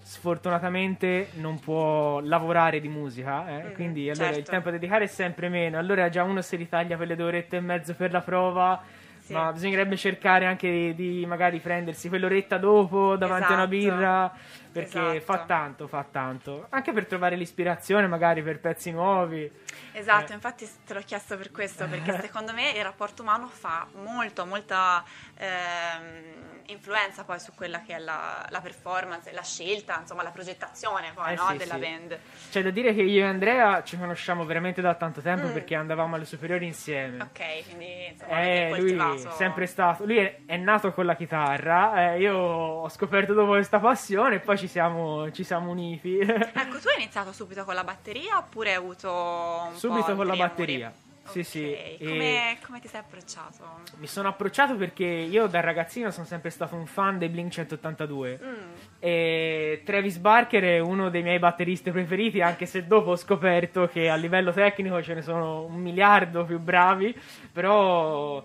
sfortunatamente non può lavorare di musica, eh? mm, quindi allora certo. il tempo a dedicare è sempre meno, allora già uno si ritaglia quelle due orette e mezzo per la prova. Sì. Ma bisognerebbe cercare anche di, di magari prendersi quell'oretta dopo davanti esatto. a una birra, perché esatto. fa tanto, fa tanto. Anche per trovare l'ispirazione magari per pezzi nuovi. Esatto, eh. infatti te l'ho chiesto per questo, perché secondo me il rapporto umano fa molto, molta ehm, influenza poi su quella che è la, la performance, la scelta, insomma la progettazione poi eh no, sì, della sì. band. Cioè da dire che io e Andrea ci conosciamo veramente da tanto tempo, mm. perché andavamo alle superiori insieme. Ok, quindi insomma eh, lui è sempre stato, lui è, è nato con la chitarra, eh, io ho scoperto dopo questa passione e poi ci siamo, ci siamo uniti. Ecco, tu hai iniziato subito con la batteria oppure hai avuto un subito po' con la batteria? Muri. Sì, okay. sì. Come, come ti sei approcciato? Mi sono approcciato perché io da ragazzino sono sempre stato un fan dei Blink centottantadue mm. e Travis Barker è uno dei miei batteristi preferiti, anche se dopo ho scoperto che a livello tecnico ce ne sono un miliardo più bravi, però...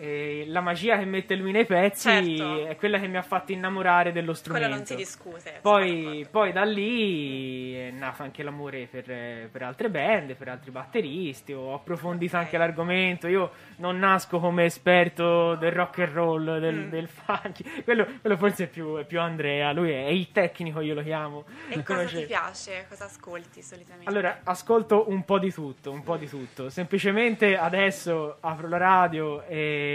E la magia che mette lui nei pezzi certo. è quella che mi ha fatto innamorare dello strumento. Quello non si discute. Poi, poi da lì è nato anche l'amore per, per altre band, per altri batteristi. Ho approfondito okay. anche l'argomento. Io non nasco come esperto del rock and roll, del, mm. del funk. Quello, quello forse è più, è più Andrea. Lui è, è il tecnico, io lo chiamo. E cosa ti piace? Cosa ascolti solitamente? Allora, ascolto un po' di tutto, un po' di tutto. Semplicemente adesso apro la radio e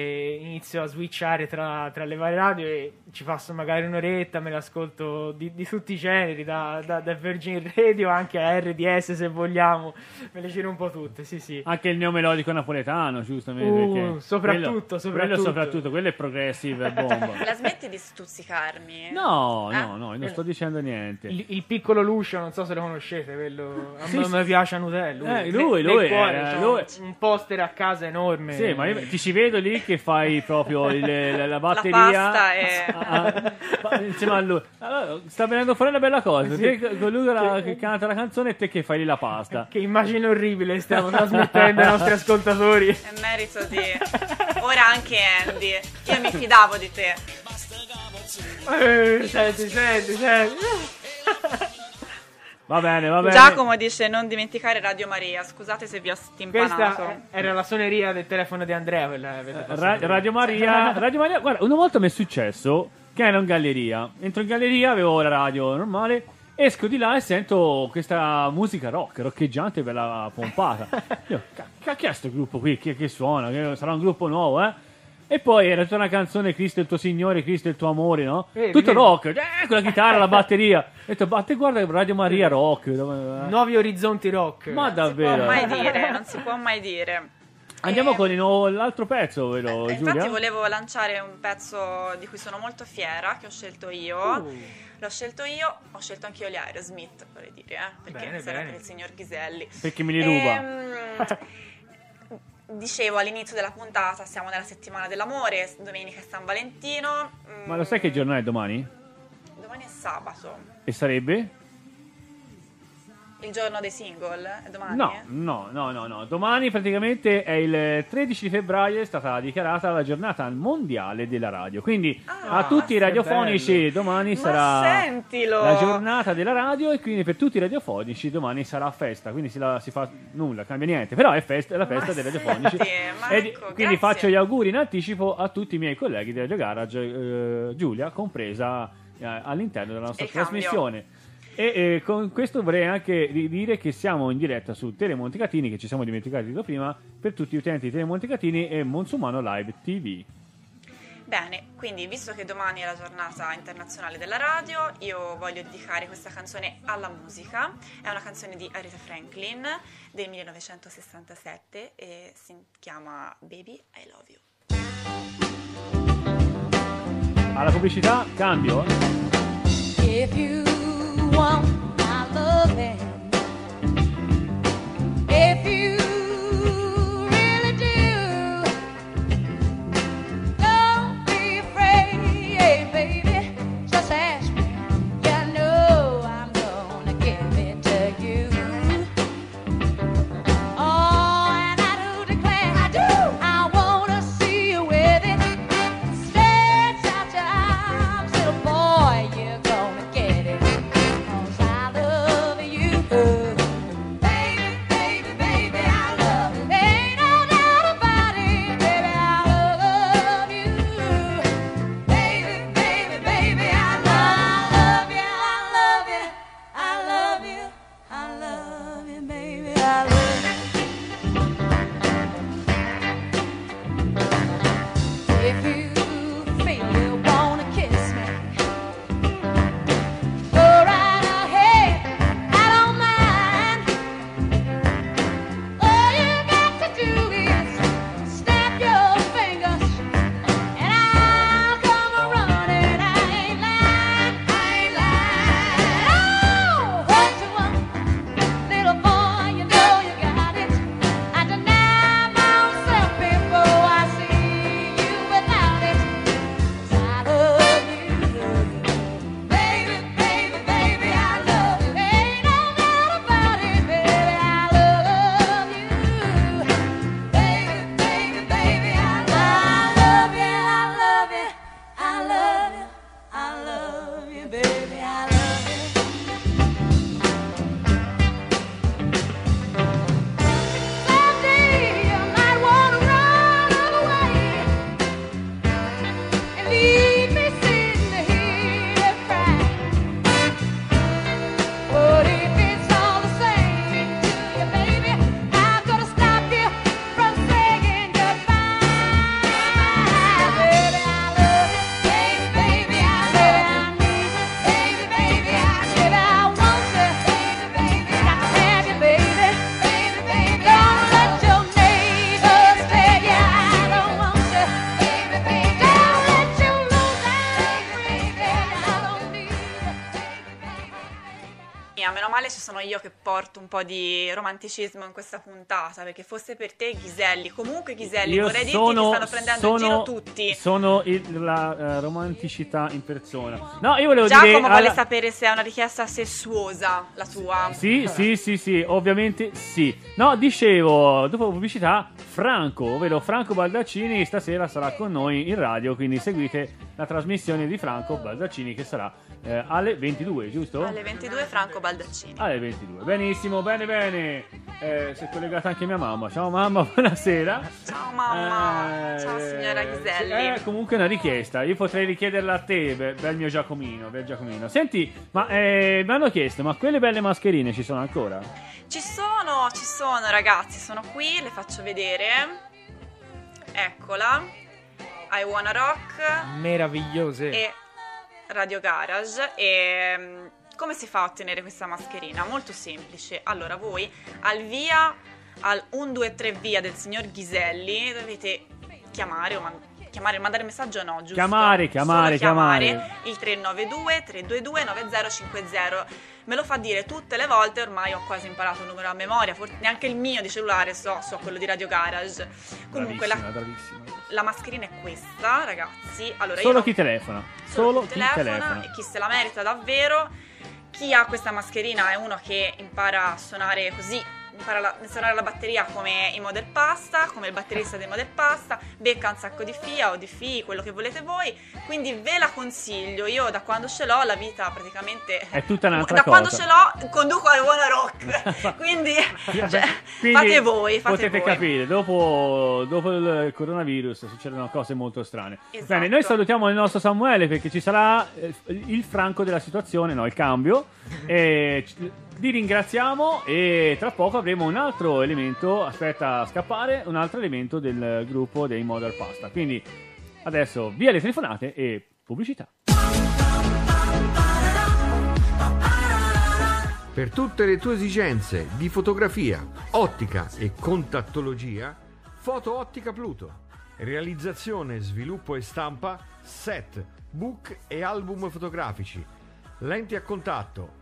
inizio a switchare tra, tra le varie radio e ci passo magari un'oretta, me l'ascolto di, di tutti i generi, da, da, da Virgin Radio anche a R D S se vogliamo, me le giro un po' tutte, sì sì. Anche il neomelodico napoletano, giustamente. Uh, soprattutto, quello, soprattutto. Quello soprattutto, quello è progressive bomba. La smetti di stuzzicarmi? No, ah, no, no, non quello. Sto dicendo niente. Il, il piccolo Lucio, non so se lo conoscete, quello a sì, me sì. piace a Nutella. Eh, lui, lui, lui, cuore, era, diciamo, lui. Un poster a casa enorme. Sì, ma io ti ci vedo lì che fai proprio il, la, la batteria la è... a, a, insieme a lui. Allora, sta venendo fuori una bella cosa, sì. Te, con lui la, che canta la canzone e te che fai lì la pasta. Che immagine orribile stiamo trasmettendo ai nostri ascoltatori. È merito di ora anche Andy, che io mi fidavo di te. eh, senti, senti, senti. Va bene, va bene. Giacomo dice non dimenticare Radio Maria, scusate se vi ho stimpanato. Questa era la suoneria del telefono di Andrea, quella, quella eh, ra- Radio Maria. Radio Maria, guarda, una volta mi è successo che ero in galleria, entro in galleria, avevo la radio normale, esco di là e sento questa musica rock, roccheggiante, bella pompata. Io, c- chi è sto gruppo qui? Chi è che suona? Sarà un gruppo nuovo, eh? E poi era tutta una canzone, Cristo è il tuo Signore, Cristo è il tuo amore, no? Vedi, tutto vedi. Rock, eh, con la chitarra, la batteria. Ho detto, ma te guarda Radio Maria rock. Nuovi orizzonti rock. Ma non davvero. Non si può mai dire, non si può mai dire. Andiamo e... con il nuovo, l'altro pezzo, velo, eh, Giulia? Infatti volevo lanciare un pezzo di cui sono molto fiera, che ho scelto io. Uh. L'ho scelto io, ho scelto anche io gli Aerosmith, vorrei dire, eh? Perché bene, sarà bene. Per il signor Ghiselli. Perché me li ruba. Ehm... Dicevo all'inizio della puntata, siamo nella settimana dell'amore, domenica è San Valentino. Mm. Ma lo sai che giorno è domani? Domani è sabato. E sarebbe? Il giorno dei single? È domani? No, no, no, no, no. Domani praticamente è il tredici febbraio, è stata dichiarata la giornata mondiale della radio. Quindi ah, a tutti i radiofonici domani ma sarà sentilo. La giornata della radio e quindi per tutti i radiofonici domani sarà festa. Quindi si, la, si fa nulla, cambia niente. Però è, festa, è la festa ma dei radiofonici. Marco, e quindi grazie. Faccio gli auguri in anticipo a tutti i miei colleghi di Radio Garage, eh, Giulia compresa, eh, all'interno della nostra e trasmissione. Cambio. E eh, con questo vorrei anche dire che siamo in diretta su Tele Montecatini, che ci siamo dimenticati da prima, per tutti gli utenti di Tele Montecatini e Monsumano Live tivù. Bene, quindi visto che domani è la giornata internazionale della radio, io voglio dedicare questa canzone alla musica. È una canzone di Aretha Franklin del millenovecentosessantasette e si chiama Baby I Love You. Alla pubblicità cambio. If you want my loving, if you really do, don't be afraid, hey baby, just ask me, yeah, I know I'm gonna give it to you, oh, and I do declare, I do, I wanna see you with it, stretch out your arms, little boy, you're gonna get it. I love you. invece sono io che porto un po' di romanticismo in questa puntata, perché fosse per te Ghiselli, comunque Ghiselli io vorrei sono, dirti che stanno prendendo sono, in giro tutti, sono il, la uh, romanticità in persona. No, io volevo Giacomo dire Giacomo vuole alla... sapere se è una richiesta sessuosa la tua. Sì, sì, sì, sì, ovviamente sì. No, dicevo, dopo pubblicità Franco, ovvero Franco Baldaccini stasera sarà con noi in radio, quindi seguite la trasmissione di Franco Baldaccini che sarà eh, alle ventidue, giusto? Alle ventidue Franco Baldaccini. Alle ventidue, benissimo, bene bene. Eh, si è collegata anche mia mamma. Ciao mamma, buonasera. Ciao mamma, eh, ciao signora Ghiselli. Eh, comunque una richiesta, io potrei richiederla a te, bel, bel mio Giacomino, bel Giacomino. Senti, ma eh, mi hanno chiesto, ma quelle belle mascherine ci sono ancora? Ci sono, ci sono ragazzi, sono qui, le faccio vedere. Eccola. I Wanna Rock, meravigliose, e Radio Garage. E come si fa a ottenere questa mascherina? Molto semplice. Allora voi al via, al uno due tre via del signor Ghiselli dovete chiamare o man- chiamare, mandare un messaggio no, giusto? Chiamare, chiamare, chiamare, chiamare il tre nove due tre due due nove zero cinque zero. Me lo fa dire tutte le volte, ormai ho quasi imparato il numero a memoria, for- neanche il mio di cellulare so, so quello di Radio Garage. Comunque bravissima, la... bravissima. La mascherina è questa, ragazzi. Allora, solo io... chi telefona. Solo, solo chi, chi telefona, telefona. E chi se la merita davvero. Chi ha questa mascherina è uno che impara a suonare così, impara la, a suonare la batteria come i Modern Pasta, come il batterista dei Modern Pasta, becca un sacco di fia o di fi, quello che volete voi. Quindi ve la consiglio. Io da quando ce l'ho la vita praticamente è tutta un'altra da cosa. Da quando ce l'ho conduco a Wanna Rock. Quindi, cioè, quindi fate voi, fate potete voi. Capire, dopo, dopo il coronavirus succedono cose molto strane. Esatto. Bene, noi salutiamo il nostro Samuele perché ci sarà il Franco della situazione, no, il cambio. E li ringraziamo e tra poco avremo un altro elemento, aspetta a scappare, un altro elemento del gruppo dei Modern Pasta. Quindi adesso via le telefonate e pubblicità. Per tutte le tue esigenze di fotografia, ottica e contattologia, Foto Ottica Pluto. Realizzazione, sviluppo e stampa, set, book e album fotografici, lenti a contatto,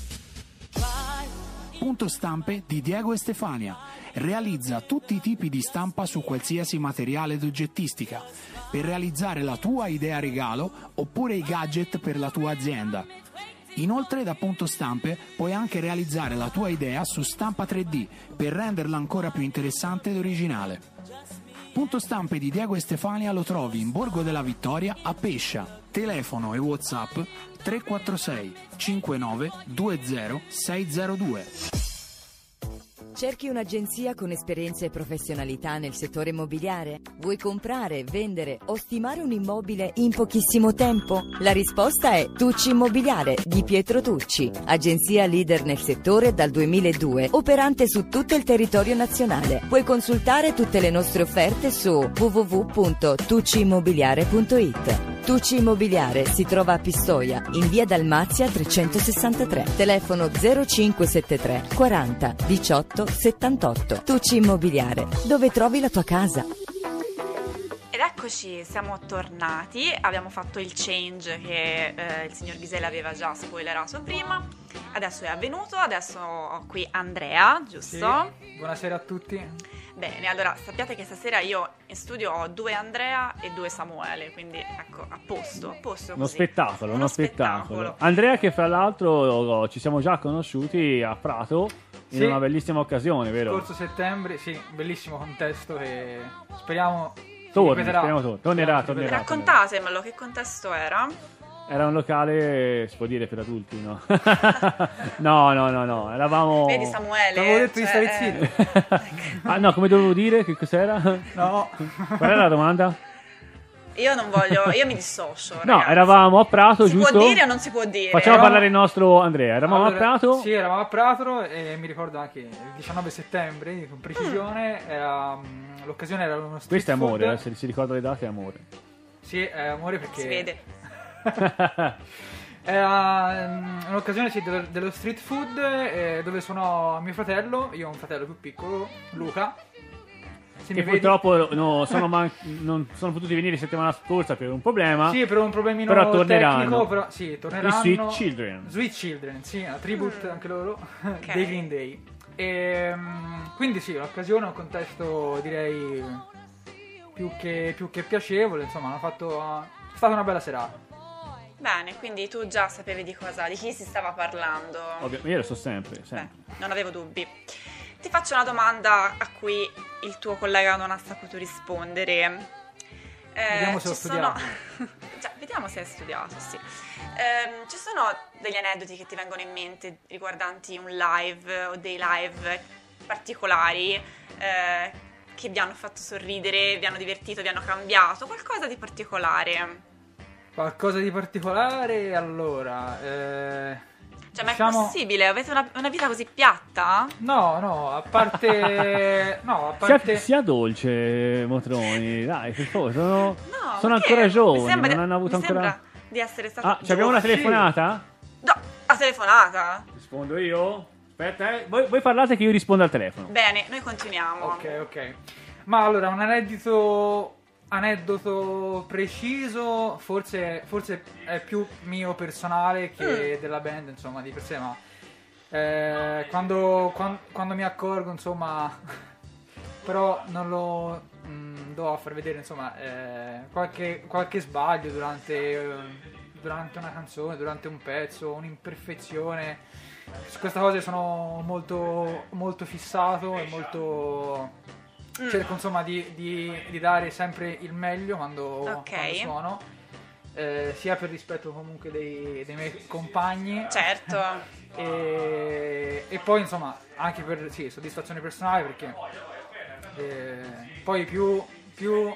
Punto Stampe di Diego e Stefania realizza tutti i tipi di stampa su qualsiasi materiale d'oggettistica per realizzare la tua idea regalo oppure i gadget per la tua azienda. Inoltre da Punto Stampe puoi anche realizzare la tua idea su stampa tre D per renderla ancora più interessante ed originale. Punto Stampe di Diego e Stefania lo trovi in Borgo della Vittoria a Pescia. Telefono e WhatsApp tre quattro sei cinque nove due zero sei zero due. Cerchi un'agenzia con esperienza e professionalità nel settore immobiliare? Vuoi comprare, vendere o stimare un immobile in pochissimo tempo? La risposta è Tucci Immobiliare di Pietro Tucci, agenzia leader nel settore dal duemiladue, operante su tutto il territorio nazionale. Puoi consultare tutte le nostre offerte su w w w punto tucci immobiliare punto i t. Tucci Immobiliare si trova a Pistoia, in via Dalmazia trecentosessantatré, telefono zero cinque sette tre quaranta diciotto settantotto. Tucci Immobiliare, dove trovi la tua casa. Ed eccoci, siamo tornati, abbiamo fatto il change che eh, il signor Ghiselli aveva già spoilerato prima. Adesso è avvenuto, adesso ho qui Andrea, giusto? Sì. Buonasera a tutti. Bene, allora sappiate che stasera io in studio ho due Andrea e due Samuele, quindi ecco, a posto, a posto così. Uno spettacolo, uno spettacolo. spettacolo. Andrea che fra l'altro ci siamo già conosciuti a Prato in sì, una bellissima occasione, vero? Scorso settembre, sì, bellissimo contesto che speriamo torni, speriamo torni. Tornerà, tornerà. Raccontatemelo, che contesto era? Era un locale, si può dire, per adulti, no? No, no, no, no, eravamo... Vedi Samuele? Avevo detto di cioè... stare zitto. Ah no, come dovevo dire? Che cos'era? No. Qual era la domanda? Io non voglio, io mi dissocio. No, ragazzi. Eravamo a Prato, si giusto? Si può dire o non si può dire? Facciamo eravamo... parlare il nostro Andrea. Eravamo allora, a Prato? Sì, eravamo a Prato e mi ricordo anche il diciannove settembre, con precisione, mm. era, l'occasione era uno street Questo è amore, food. Eh, se si ricorda le date è amore. Sì, è amore perché... Si vede. Era um, un'occasione sì, dello, dello street food eh, dove suonò mio fratello, io ho un fratello più piccolo, Luca. Che purtroppo no, sono man- non sono potuti venire settimana scorsa per un problema. Sì, per un problemino però tecnico. Però sì, torneranno. I Sweet Children. Sweet Children, sì, a tribute anche loro, okay. Day in Day. E, quindi sì, l'occasione, un contesto direi più che, più che piacevole, insomma, hanno fatto, è stata una bella serata. Bene, quindi tu già sapevi di cosa, di chi si stava parlando. Ovviamente, io lo so sempre, sempre. Beh, non avevo dubbi. Ti faccio una domanda a cui il tuo collega non ha saputo rispondere. Eh, vediamo se ho studiato. Sono... Cioè, vediamo se hai studiato, sì. Eh, ci sono degli aneddoti che ti vengono in mente riguardanti un live o dei live particolari eh, che vi hanno fatto sorridere, vi hanno divertito, vi hanno cambiato? Qualcosa di particolare? Qualcosa di particolare? Allora... Eh... Cioè, ma diciamo... è possibile? Avete una, una vita così piatta? No, no, a parte... no, a parte... Sia, sia dolce, Motroni, dai, per favore, sono, no, sono ancora giovani, sembra, non hanno avuto ancora... di essere stato... Ah, abbiamo una telefonata? No, la telefonata? Rispondo io? Aspetta, eh. voi, voi parlate che io rispondo al telefono. Bene, noi continuiamo. Ok, ok. Ma allora, un aneddoto... aneddoto preciso forse, forse è più mio personale che della band, insomma, di per sé, ma eh, quando, quando, quando mi accorgo, insomma, però non lo mh, do a far vedere, insomma, eh, qualche, qualche sbaglio durante, durante una canzone, durante un pezzo, un'imperfezione. Su queste cose sono molto, molto fissato e molto... Cerco insomma di, di, di dare sempre il meglio quando, okay. quando suono, eh, sia per rispetto comunque dei, dei miei compagni, certo, e, e poi insomma anche per sì, soddisfazione personale, perché eh, poi più, più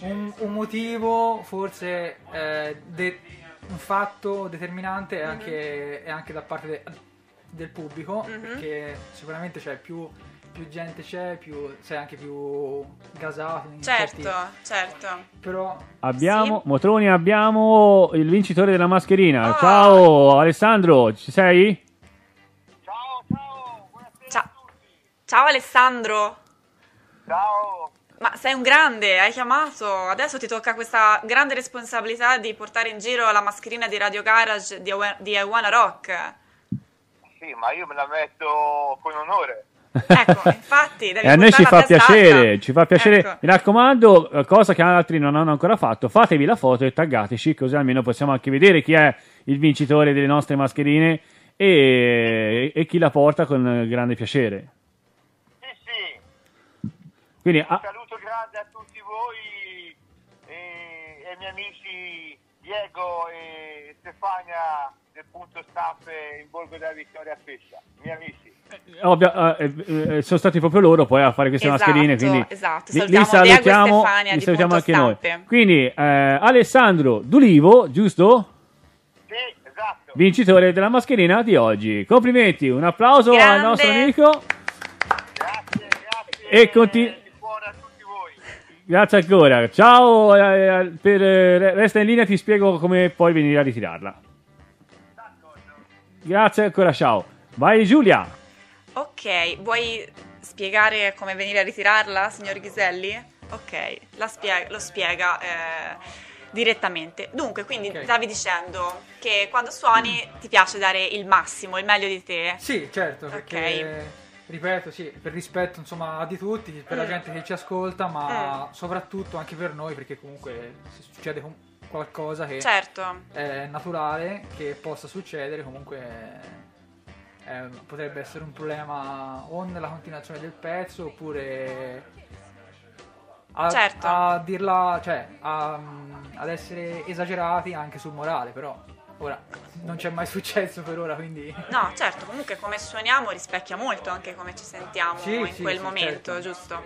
un, un motivo forse eh, de, un fatto determinante è anche, è anche da parte de, del pubblico, mm-hmm. perché sicuramente c'è più... più gente c'è, più sei anche più gasato. Certo, certo. Però abbiamo sì. Motroni, abbiamo il vincitore della mascherina. Oh. Ciao Alessandro, ci sei? Ciao, ciao. Ciao. A tutti. Ciao Alessandro. Ciao. Ma sei un grande, hai chiamato. Adesso ti tocca questa grande responsabilità di portare in giro la mascherina di Radio Garage di, di I Wanna Rock. Sì, ma io me la metto con onore. Ecco, infatti, devi e a noi ci fa piacere, ci fa piacere. Ecco. Mi raccomando, cosa che altri non hanno ancora fatto, fatevi la foto e taggateci, così almeno possiamo anche vedere chi è il vincitore delle nostre mascherine e, e chi la porta con grande piacere. Sì, sì. Quindi, un saluto a... grande a tutti voi e ai miei amici Diego e Stefania del Punto Stampe in Borgo della Vittoria a Pescia, miei amici. Ovvio, eh, eh, sono stati proprio loro poi a fare queste esatto, mascherine, quindi esatto. li, li salutiamo, li salutiamo anche noi. Quindi eh, Alessandro D'Ulivo, giusto? Sì, esatto. Vincitore della mascherina di oggi. Complimenti, un applauso grande. Al nostro amico. Grazie, grazie. E continu- buona a tutti voi. Grazie ancora. Ciao, eh, per, eh, resta in linea, ti spiego come poi venire a ritirarla. D'accordo. Grazie ancora, ciao. Vai Giulia. Ok, vuoi spiegare come venire a ritirarla, signor Ghiselli? Ok, la spiega, lo spiega eh, direttamente. Dunque, quindi okay. stavi dicendo che quando suoni ti piace dare il massimo, il meglio di te. Sì, certo, perché, okay. ripeto, sì, per rispetto insomma di tutti, per mm. la gente che ci ascolta, ma mm. soprattutto anche per noi, perché comunque se succede qualcosa che certo. è naturale, che possa succedere comunque... Eh, potrebbe essere un problema o nella continuazione del pezzo oppure a, certo. a dirla, cioè a, um, ad essere esagerati anche sul morale, però ora non c'è mai successo per ora, quindi no, certo, comunque come suoniamo rispecchia molto anche come ci sentiamo sì, in sì, quel sì, momento, certo. giusto?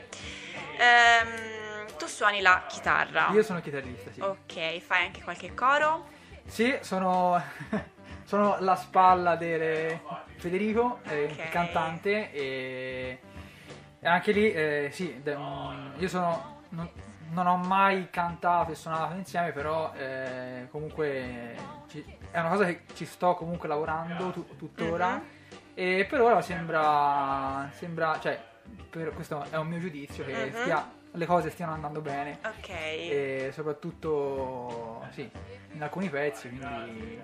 Ehm, soprattutto suoni la chitarra. Io sono chitarrista, sì. Ok, fai anche qualche coro? Sì, sono, sono la spalla del Federico, okay. eh, il cantante, e anche lì, eh, sì, io sono... Non, non ho mai cantato e suonato insieme, però eh, comunque ci, è una cosa che ci sto comunque lavorando tu, tuttora. Mm-hmm. E per ora sembra, sembra cioè, per, questo è un mio giudizio, che mm-hmm. stia, le cose stiano andando bene. Ok. E soprattutto, sì, in alcuni pezzi, quindi...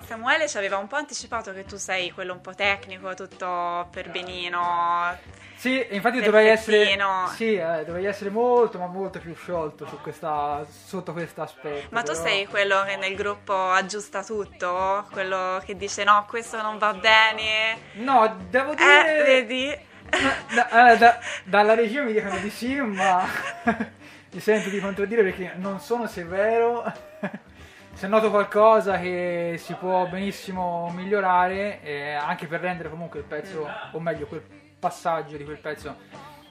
Samuele ci aveva un po' anticipato che tu sei quello un po' tecnico, tutto per benino. Sì, infatti dovrei essere, sì, eh, dovrei essere molto, ma molto più sciolto su questa, sotto questo aspetto. Ma tu però... sei quello che nel gruppo aggiusta tutto? Quello che dice no, questo non va bene? No, devo dire... Eh, vedi? Da, eh, da, dalla regia mi dicono di sì, ma mi sento di contraddire perché non sono severo. Se noto qualcosa che si può benissimo migliorare, eh, anche per rendere comunque il pezzo, o meglio quel passaggio di quel pezzo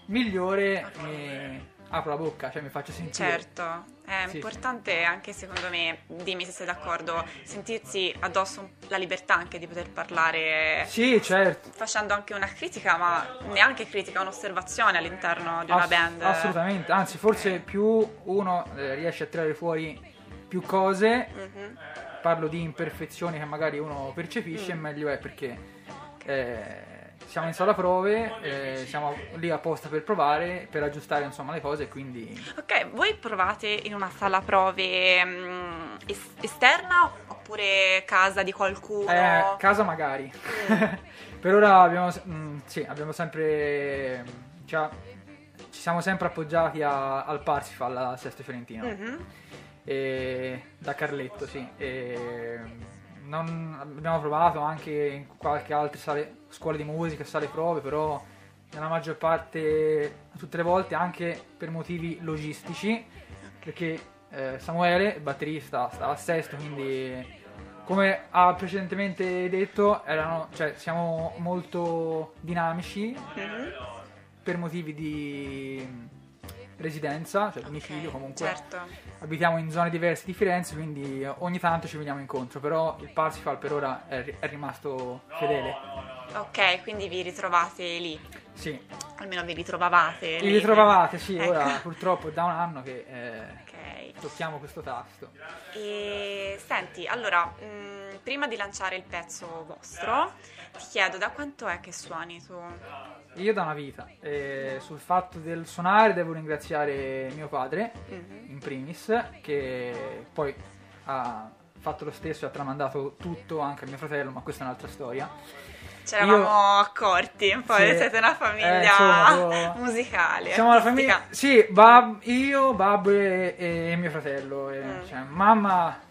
migliore, mi apro la bocca, cioè mi faccio sentire. Certo, è sì. importante anche, secondo me, dimmi se sei d'accordo, sentirsi addosso la libertà anche di poter parlare. Sì, certo. Facendo anche una critica, ma neanche critica, un'osservazione all'interno di una Ass- band. Assolutamente, anzi forse più uno eh, riesce a tirare fuori più cose, mm-hmm. parlo di imperfezioni che magari uno percepisce, mm. meglio è, perché eh, siamo in sala prove, eh, siamo lì apposta per provare, per aggiustare insomma le cose, quindi... Ok, voi provate in una sala prove mh, es- esterna oppure casa di qualcuno? Eh, casa magari, mm. per ora abbiamo, mh, sì, abbiamo sempre, cioè, ci siamo sempre appoggiati a, al Parsifal, al Sesto Fiorentino, mm-hmm. e, da Carletto, sì, e... Non, abbiamo provato anche in qualche altra sale, scuola di musica, sale prove, però nella maggior parte, tutte le volte, anche per motivi logistici, perché eh, Samuele, il batterista, sta a Sesto, quindi come ha precedentemente detto, erano, cioè, siamo molto dinamici mm-hmm. per motivi di... residenza, cioè domicilio, okay, comunque certo. abitiamo in zone diverse di Firenze, quindi ogni tanto ci veniamo incontro, però il Parsifal per ora è, è rimasto fedele. Ok, quindi vi ritrovate lì? Sì. Almeno vi ritrovavate lì? Vi ritrovavate, sì, ecco. Ora purtroppo è da un anno che eh, okay. tocchiamo questo tasto. E senti, allora, mh, prima di lanciare il pezzo vostro, ti chiedo da quanto è che suoni tu? Io da una vita, eh, sul fatto del suonare devo ringraziare mio padre, mm-hmm. in primis, che poi ha fatto lo stesso e ha tramandato tutto anche a mio fratello, ma questa è un'altra storia. Ce l'avamo accorti, poi sì, siete una famiglia eh, insomma, musicale. Siamo una famiglia, sì, bab- io, babbo e, e mio fratello, e, mm. cioè, mamma...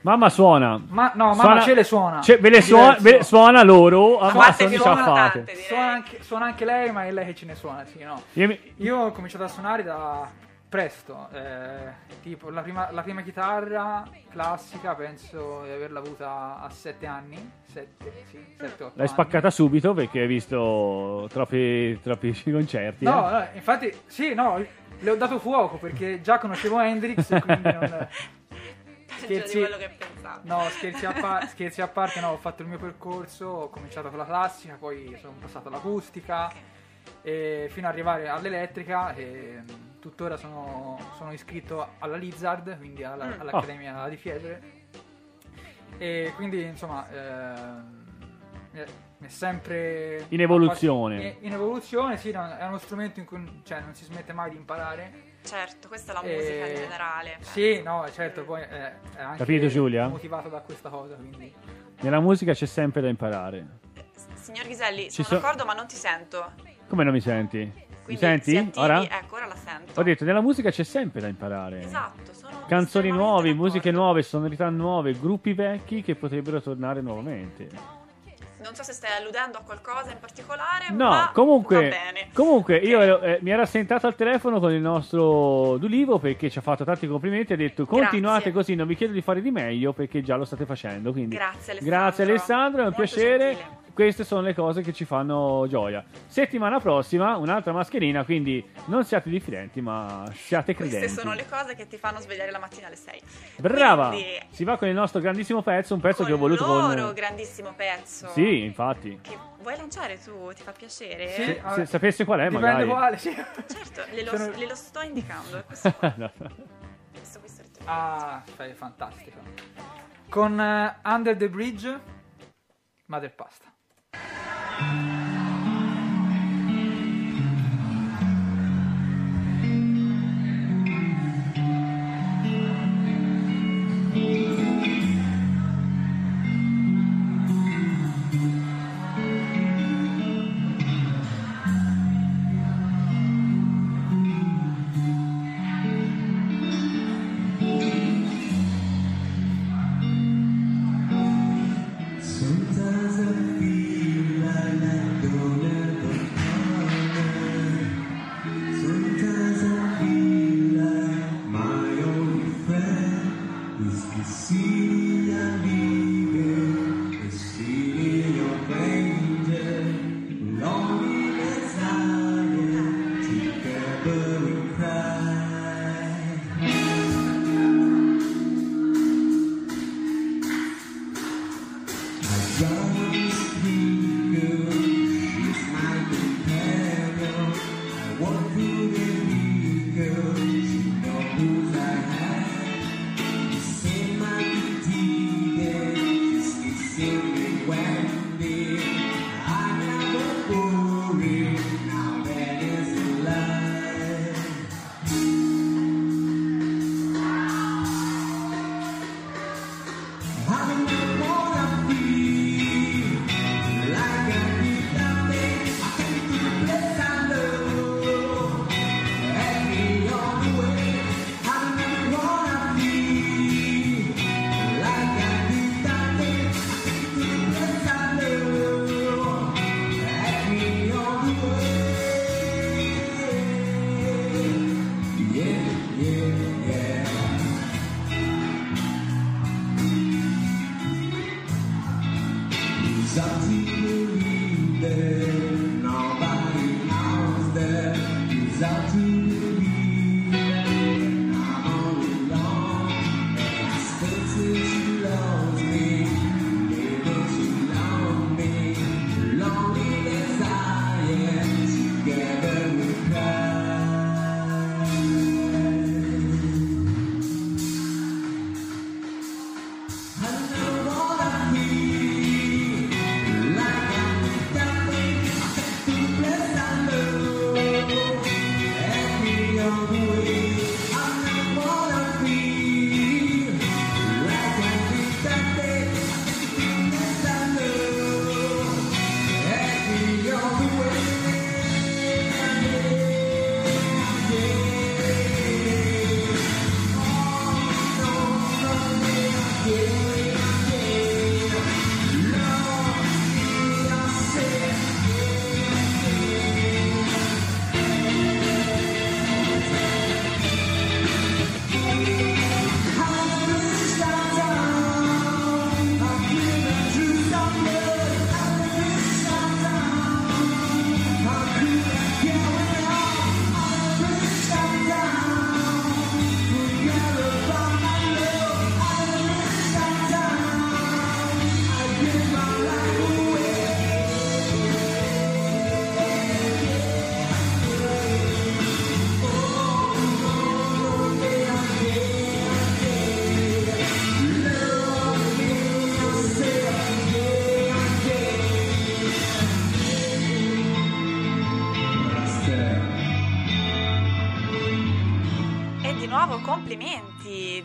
Mamma suona. Ma no, mamma suona, ce le suona. Ce, ve le suona, ve, suona loro, a ma sono ciaffate. Tante, suona, anche, suona anche lei, ma è lei che ce ne suona, sì, no. Io, mi... Io ho cominciato a suonare da presto, eh, tipo la prima, la prima chitarra classica penso di averla avuta a sette anni, sette, sì, sette, otto. L'hai spaccata anni. Subito perché hai visto troppi, troppi concerti. No, eh. no, infatti, sì, no, le ho dato fuoco perché già conoscevo Hendrix e quindi non... Scherzi, di quello che pensavo. No, scherzi a, par- scherzi a parte, no, ho fatto il mio percorso, ho cominciato con la classica, poi sono passato all'acustica, okay. e fino ad arrivare all'elettrica, e tuttora sono, sono iscritto alla Lizard, quindi alla, mm. all'Accademia oh. di Fiesole, e quindi insomma eh, è sempre... In evoluzione. In evoluzione, sì, è uno strumento in cui cioè, non si smette mai di imparare. Certo, questa è la musica eh, in generale. Penso. Sì, no, certo, poi eh, è anche Capito, Giulia? Motivato da questa cosa, quindi. Nella musica c'è sempre da imparare. Eh, signor Ghiselli, sono so... d'accordo, ma non ti sento. Come non mi senti? Quindi mi senti? Attivi, ora? Ecco, ora la sento. Ho detto, nella musica c'è sempre da imparare. Esatto, sono canzoni nuove, d'accordo. Musiche nuove, sonorità nuove, gruppi vecchi che potrebbero tornare nuovamente. Non so se stai alludendo a qualcosa in particolare, no, ma comunque, va bene. Comunque, okay. io eh, mi ero assentato al telefono con il nostro D'Ulivo perché ci ha fatto tanti complimenti e ha detto continuate grazie. Così, non vi chiedo di fare di meglio perché già lo state facendo. Quindi, grazie Alessandro, grazie Alessandro, è un Molto piacere. Gentile. Queste sono le cose che ci fanno gioia. Settimana prossima un'altra mascherina, quindi non siate diffidenti, ma siate credenti. Queste sono le cose che ti fanno svegliare la mattina alle sei. Brava! Quindi, si va con il nostro grandissimo pezzo, un pezzo che ho voluto con loro, grandissimo pezzo. Sì, infatti. Che vuoi lanciare tu? Ti fa piacere? Sì, eh? Se sapessi qual è, dipende magari. Quale, sì. Certo, le lo, sono... le lo sto indicando, è questo qua. No. Questo, questo è il tuo. Ah, è fantastico. Con uh, Under the Bridge, Mother Pasta.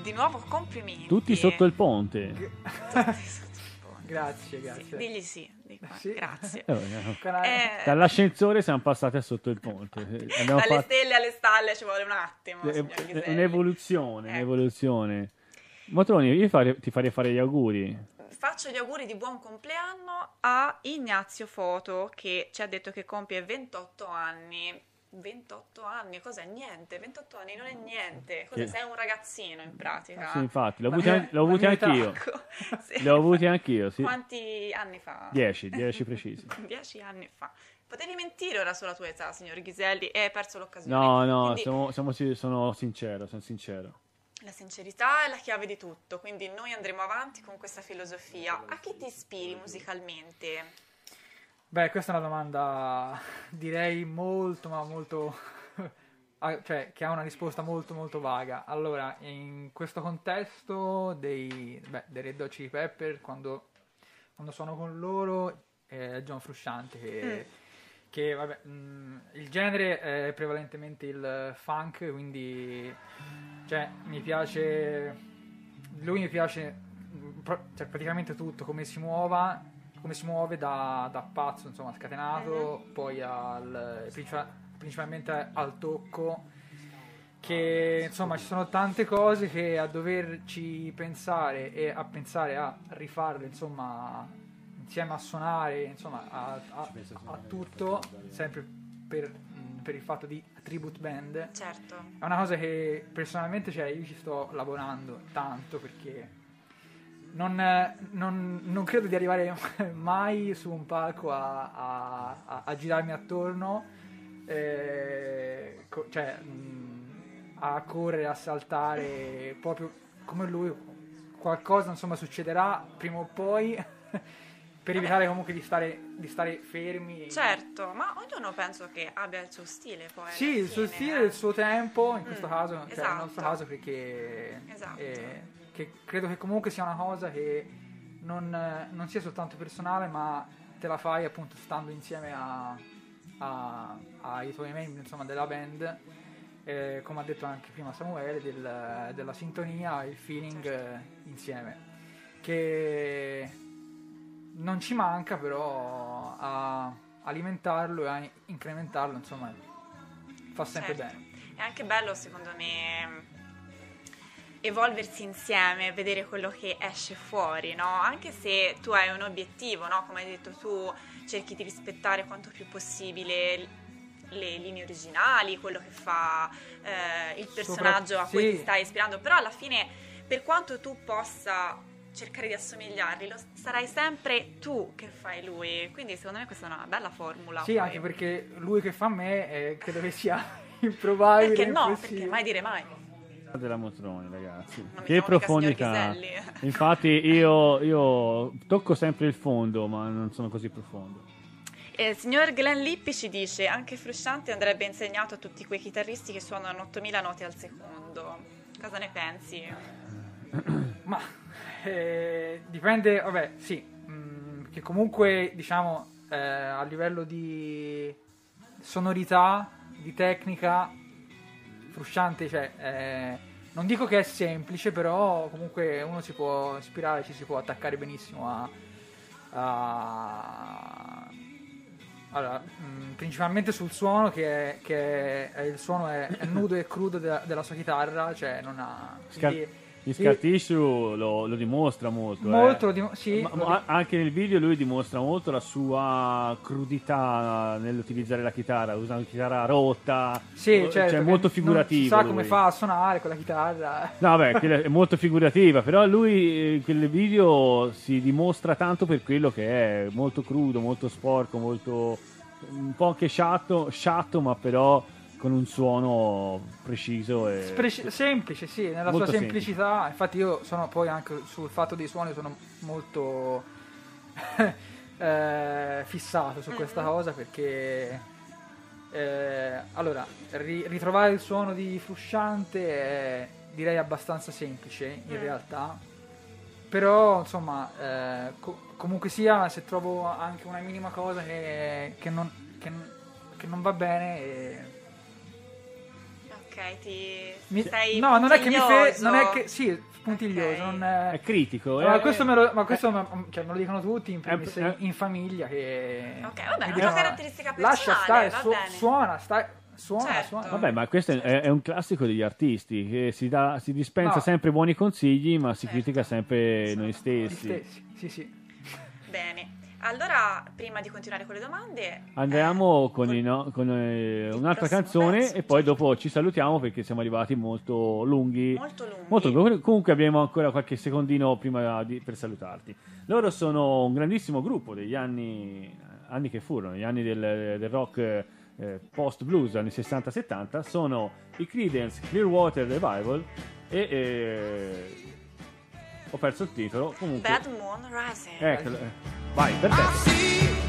Di nuovo complimenti. Tutti sotto il ponte. Tutti sotto il ponte. Grazie, grazie. Sì, digli sì, di qua. Sì. Grazie. Eh, eh, Dall'ascensore siamo passati a sotto il ponte. Dalle fatto... stelle alle stalle ci vuole un attimo. Eh, un'evoluzione, eh. un'evoluzione. Motroni, io fare, ti farei fare gli auguri. Faccio gli auguri di buon compleanno a Ignazio Foto, che ci ha detto che compie ventotto anni. ventotto anni, cos'è? Niente, ventotto anni non è niente. Cos'è? Sei un ragazzino in pratica. Sì, infatti, l'ho avuti an- anch'io. Sì. L'ho avuti anch'io, sì. Quanti anni fa? Dieci, dieci precisi. Dieci anni fa. Potevi mentire ora sulla tua età, signor Ghiselli, e hai perso l'occasione. No, no, quindi... siamo, siamo, sono sincero, sono sincero. La sincerità è la chiave di tutto, quindi noi andremo avanti con questa filosofia. A chi ti ispiri musicalmente? Beh, questa è una domanda, direi, molto, ma molto... cioè, che ha una risposta molto, molto vaga. Allora, in questo contesto dei, beh, dei Red Hot Chili Peppers, quando, quando sono con loro, è John Frusciante, che, mm. che vabbè, mh, il genere è prevalentemente il funk, quindi, cioè, mi piace... Lui mi piace pro, cioè, praticamente tutto, come si muova... come si muove da, da pazzo, insomma, scatenato, poi al, principalmente al tocco, che insomma ci sono tante cose che a doverci pensare e a pensare a rifarle, insomma, insieme a suonare, insomma, a, a, a tutto, sempre per, per il fatto di tribute band. Certo. È una cosa che personalmente, cioè, io ci sto lavorando tanto, perché... Non, non, non credo di arrivare mai su un palco a, a, a, a girarmi attorno, eh, co- cioè mh, a correre, a saltare, proprio come lui. Qualcosa, insomma, succederà prima o poi per evitare comunque di stare, di stare fermi. Certo, ma ognuno penso che abbia il suo stile poi. Sì, il suo stile, eh. il suo tempo, in questo mm, caso, cioè esatto. nel nostro caso, perché... Esatto. Eh, che credo che comunque sia una cosa che non, non sia soltanto personale, ma te la fai appunto stando insieme a, a, ai tuoi membri, insomma, della band, eh, come ha detto anche prima Samuele, del, della sintonia, il feeling, eh, insieme, che non ci manca, però a alimentarlo e a incrementarlo, insomma, fa sempre certo. bene. È anche bello, secondo me, evolversi insieme, vedere quello che esce fuori, no? Anche se tu hai un obiettivo, no? Come hai detto tu, cerchi di rispettare quanto più possibile le linee originali, quello che fa eh, il personaggio Sopra... a cui sì. ti stai ispirando, però alla fine, per quanto tu possa cercare di assomigliarli, lo sarai sempre tu che fai lui, quindi secondo me questa è una bella formula. Sì, poi. Anche perché lui che fa me, eh, credo che sia improbabile. Perché no? Impossibile. Perché mai dire mai. Della Motroni, ragazzi, che profondità. Infatti io, io tocco sempre il fondo, ma non sono così profondo. Il signor Glenn Lippi ci dice: anche Frusciante andrebbe insegnato a tutti quei chitarristi che suonano ottomila note al secondo. Cosa ne pensi? Ma eh, dipende, vabbè, sì, mh, che comunque, diciamo, eh, a livello di sonorità, di tecnica, Frusciante, cioè, eh, non dico che è semplice, però comunque uno si può ispirare, ci si può attaccare benissimo a, a... Allora, mh, principalmente sul suono, che, è, che è, il suono è, è nudo e crudo de- della sua chitarra, cioè non ha... Quindi, Scar- il scar tissue lo, lo dimostra molto, molto eh. lo dim- sì, ma, lo dim- anche nel video lui dimostra molto la sua crudità nell'utilizzare la chitarra, usa una chitarra rotta, sì, certo, cioè molto figurativo, non si sa lui. Come fa a suonare con la chitarra, no, beh, è molto figurativa, però lui in quel video si dimostra tanto per quello che è, molto crudo, molto sporco, molto un po' anche sciatto, sciatto ma però con un suono preciso e Spreci- semplice, sì, nella molto sua semplicità. Semplice. Infatti io sono poi anche sul fatto dei suoni sono molto eh, fissato su questa cosa, perché eh, allora ri- ritrovare il suono di Frusciante è, direi, abbastanza semplice in mm. realtà, però insomma eh, co- comunque sia, se trovo anche una minima cosa che, che, non, che, che non va bene, eh, ok, ti mi, sei no, non è che mi fe, non è che sì, puntiglioso, okay. non è, è critico. Ma eh, questo, me lo, ma questo eh, me, cioè, me lo dicono tutti in, primis, eh, in famiglia che ok, vabbè, è una caratteristica personale. Lascia stare, va su, bene. suona, sta, suona, certo. suona. Vabbè, ma questo certo. è, è un classico degli artisti, che si dà, si dispensa no. sempre buoni consigli, ma si certo. critica sempre certo. noi stessi. Noi stessi, sì, sì. Bene. Allora, prima di continuare con le domande, andiamo eh, con, con, i, no, con eh, un'altra canzone pezzo. E poi dopo ci salutiamo perché siamo arrivati molto lunghi. Molto lunghi. Molto lunghi. Comunque abbiamo ancora qualche secondino prima di, per salutarti. Loro sono un grandissimo gruppo degli anni, anni che furono, gli anni del, del rock eh, post-blues, anni sessanta settanta. Sono i Creedence Clearwater Revival e... Eh, ho perso il titolo, comunque. Bad Moon Rising. Eccolo. Vai, perfetto.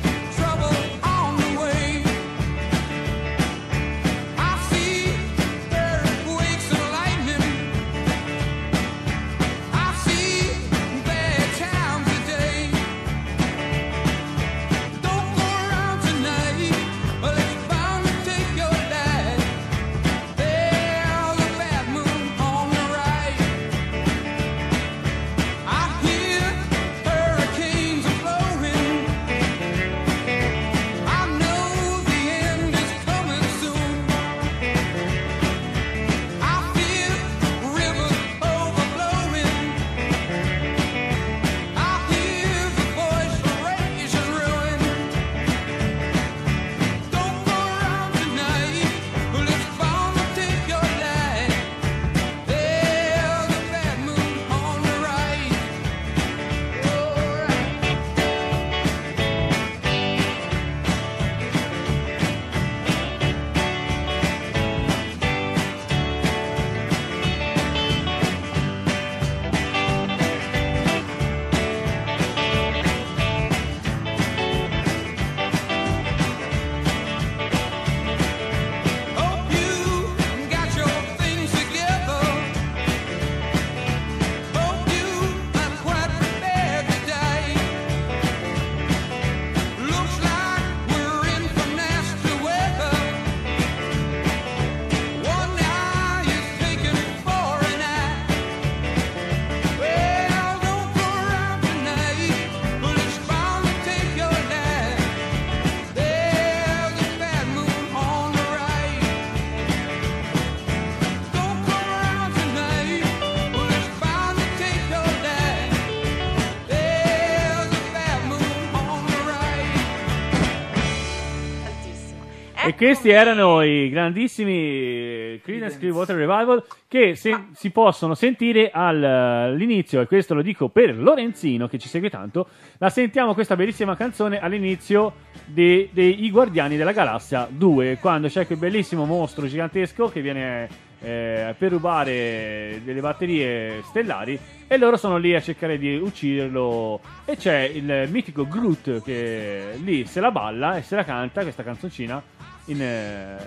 Questi erano i grandissimi Creedence Clearwater Revival che se, ah. si possono sentire all'inizio, e questo lo dico per Lorenzino che ci segue tanto, la sentiamo questa bellissima canzone all'inizio dei, dei Guardiani della Galassia due, quando c'è quel bellissimo mostro gigantesco che viene eh, per rubare delle batterie stellari e loro sono lì a cercare di ucciderlo e c'è il mitico Groot che lì se la balla e se la canta questa canzoncina In,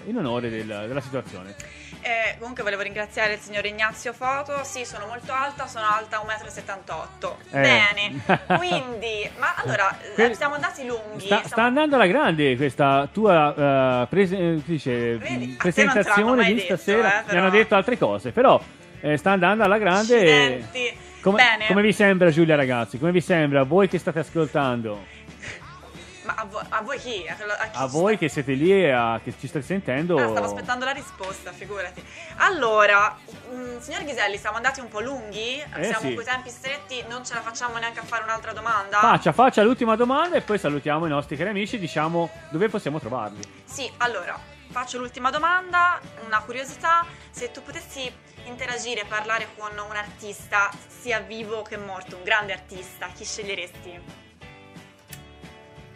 in onore della, della situazione. Eh, comunque volevo ringraziare il signor Ignazio Foto. Sì, sono molto alta, sono alta uno e settantotto metri. Eh. Bene, quindi, ma allora que- siamo andati lunghi. Sta, siamo... sta andando alla grande questa tua uh, prese- dice, Vedi, presentazione di detto, stasera. Eh, però... Mi hanno detto altre cose, però eh, sta andando alla grande. E... Come, come vi sembra, Giulia, ragazzi? Come vi sembra voi che state ascoltando? Ma a, vo- a voi chi? A, a, chi a voi sta... che siete lì e a, che ci state sentendo? Ah, stavo aspettando la risposta, figurati. Allora, mh, signor Ghiselli, siamo andati un po' lunghi, eh siamo sì. Con i tempi stretti, non ce la facciamo neanche a fare un'altra domanda. Faccia, faccia l'ultima domanda e poi salutiamo i nostri cari amici, diciamo dove possiamo trovarli. Sì, allora, faccio l'ultima domanda, una curiosità, se tu potessi interagire, parlare con un artista, sia vivo che morto, un grande artista, chi sceglieresti?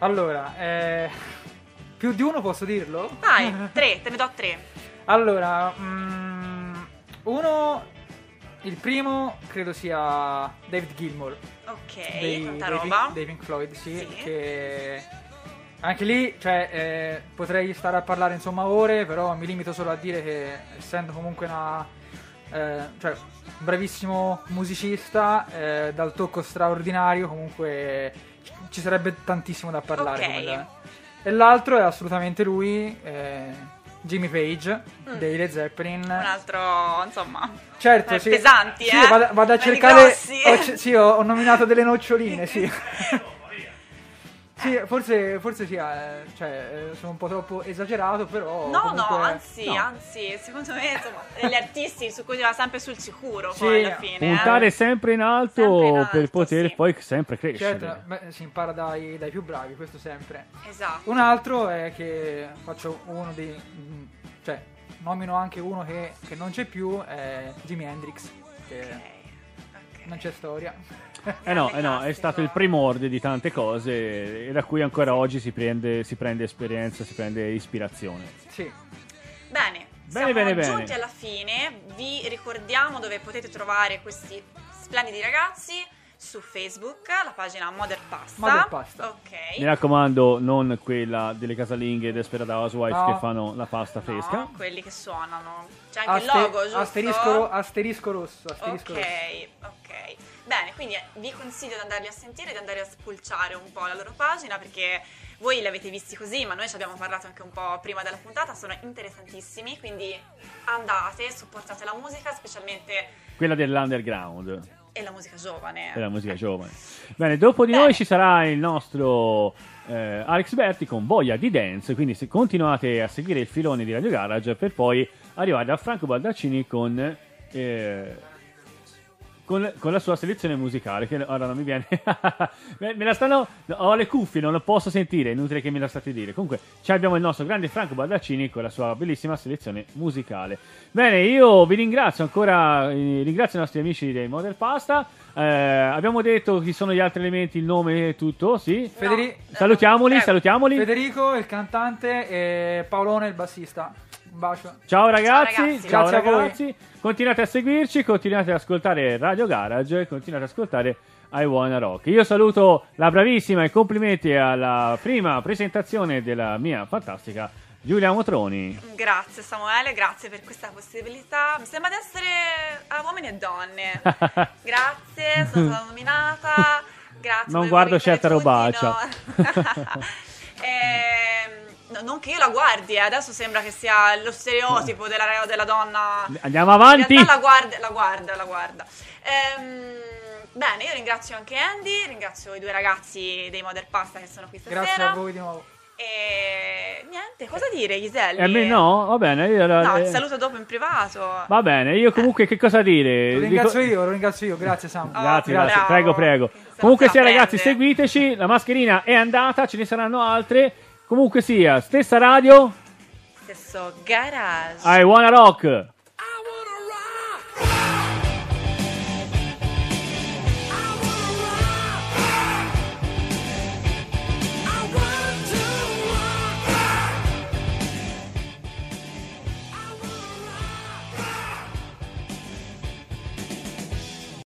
Allora, eh, più di uno posso dirlo? Vai, tre, te ne do tre. Allora, um, uno, il primo credo sia David Gilmour. Ok, dei, tanta dei roba. Pink, dei Pink Floyd, sì, sì. Che anche lì, cioè, eh, potrei stare a parlare insomma ore, però mi limito solo a dire che essendo comunque una, eh, cioè, un bravissimo musicista, eh, dal tocco straordinario comunque... Ci sarebbe tantissimo da parlare. Okay. Come e l'altro è assolutamente lui, eh, Jimmy Page, mm. dei Led Zeppelin. Un altro, insomma, certo, eh, sì, pesanti, sì, eh? Vado, vado a cercare. Ho, sì, ho nominato delle noccioline, sì. Sì, forse, forse sì, eh, cioè, sono un po' troppo esagerato, però... No, comunque... no, anzi, no. anzi, secondo me, insomma, gli artisti su cui si va sempre sul sicuro, sì, poi alla fine. Puntare eh. sempre, in alto, sempre in alto per poter sì. poi sempre crescere. Certo, beh, si impara dai, dai più bravi, questo sempre. Esatto. Un altro è che faccio uno dei... cioè, nomino anche uno che, che non c'è più, è Jimi Hendrix, che okay. Okay. non c'è storia. Eh no, eh no, è stato il primordio di tante cose e da cui ancora oggi si prende, si prende esperienza, si prende ispirazione. Sì. Bene, bene, siamo bene, giunti bene. alla fine. Vi ricordiamo dove potete trovare questi splendidi ragazzi. Su Facebook, la pagina Modern Pasta. Modern Pasta. Ok. Mi raccomando, non quella delle casalinghe Desperate Housewives no. che fanno la pasta fresca. No, quelli che suonano. C'è anche Aster- il logo, giusto? Asterisco, asterisco rosso. Asterisco ok, rosso. ok. Bene, quindi vi consiglio di andarli a sentire, di andare a spulciare un po' la loro pagina, perché voi li avete visti così, ma noi ci abbiamo parlato anche un po' prima della puntata, sono interessantissimi, quindi andate, supportate la musica, specialmente... quella dell'underground. E la musica giovane. E la musica giovane. Bene, dopo di Bene. noi ci sarà il nostro... Eh, Alex Berti con Voglia di Dance, quindi se continuate a seguire il filone di Radio Garage per poi arrivare a Franco Baldaccini con... Eh, Con, con la sua selezione musicale, che ora non mi viene. me, me la stanno. Ho le cuffie, non lo posso sentire, è inutile che me la state dire. Comunque, ci abbiamo il nostro grande Franco Baldaccini con la sua bellissima selezione musicale. Bene, io vi ringrazio ancora. Eh, ringrazio i nostri amici dei Modern Pasta. Eh, abbiamo detto chi sono gli altri elementi, il nome e tutto. Sì, no. Federico. Salutiamoli, eh. salutiamoli. Federico, il cantante, e Paolone, il bassista. Un bacio. Ciao ragazzi, ciao ragazzi. Ciao ragazzi. Grazie a voi. Continuate a seguirci, continuate ad ascoltare Radio Garage, continuate ad ascoltare I Wanna Rock. Io saluto la bravissima e complimenti alla prima presentazione della mia fantastica Giulia Motroni. Grazie Samuele, grazie per questa possibilità. Mi sembra di essere a uomini e donne. Grazie, sono stata nominata. Grazie. Non guardo certa robaccia. Ehm No, non che io la guardi, eh. adesso sembra che sia lo stereotipo della, della donna. Andiamo avanti. In realtà la guarda, la guarda, la guarda. Ehm, bene, io ringrazio anche Andy, ringrazio i due ragazzi dei Modern Pasta che sono qui stasera. Grazie a voi di nuovo. E niente, cosa dire Ghiselli? Eh, beh, no, va bene. Io la... No, ti saluto dopo in privato. Va bene, io comunque eh. che cosa dire? Lo ringrazio io, lo ringrazio io, grazie Sam. Oh, grazie, grazie, bravo. prego, prego. Comunque sia ragazzi, seguiteci, la mascherina è andata, ce ne saranno altre. Comunque sia, stessa radio, stesso garage. I Wanna Rock.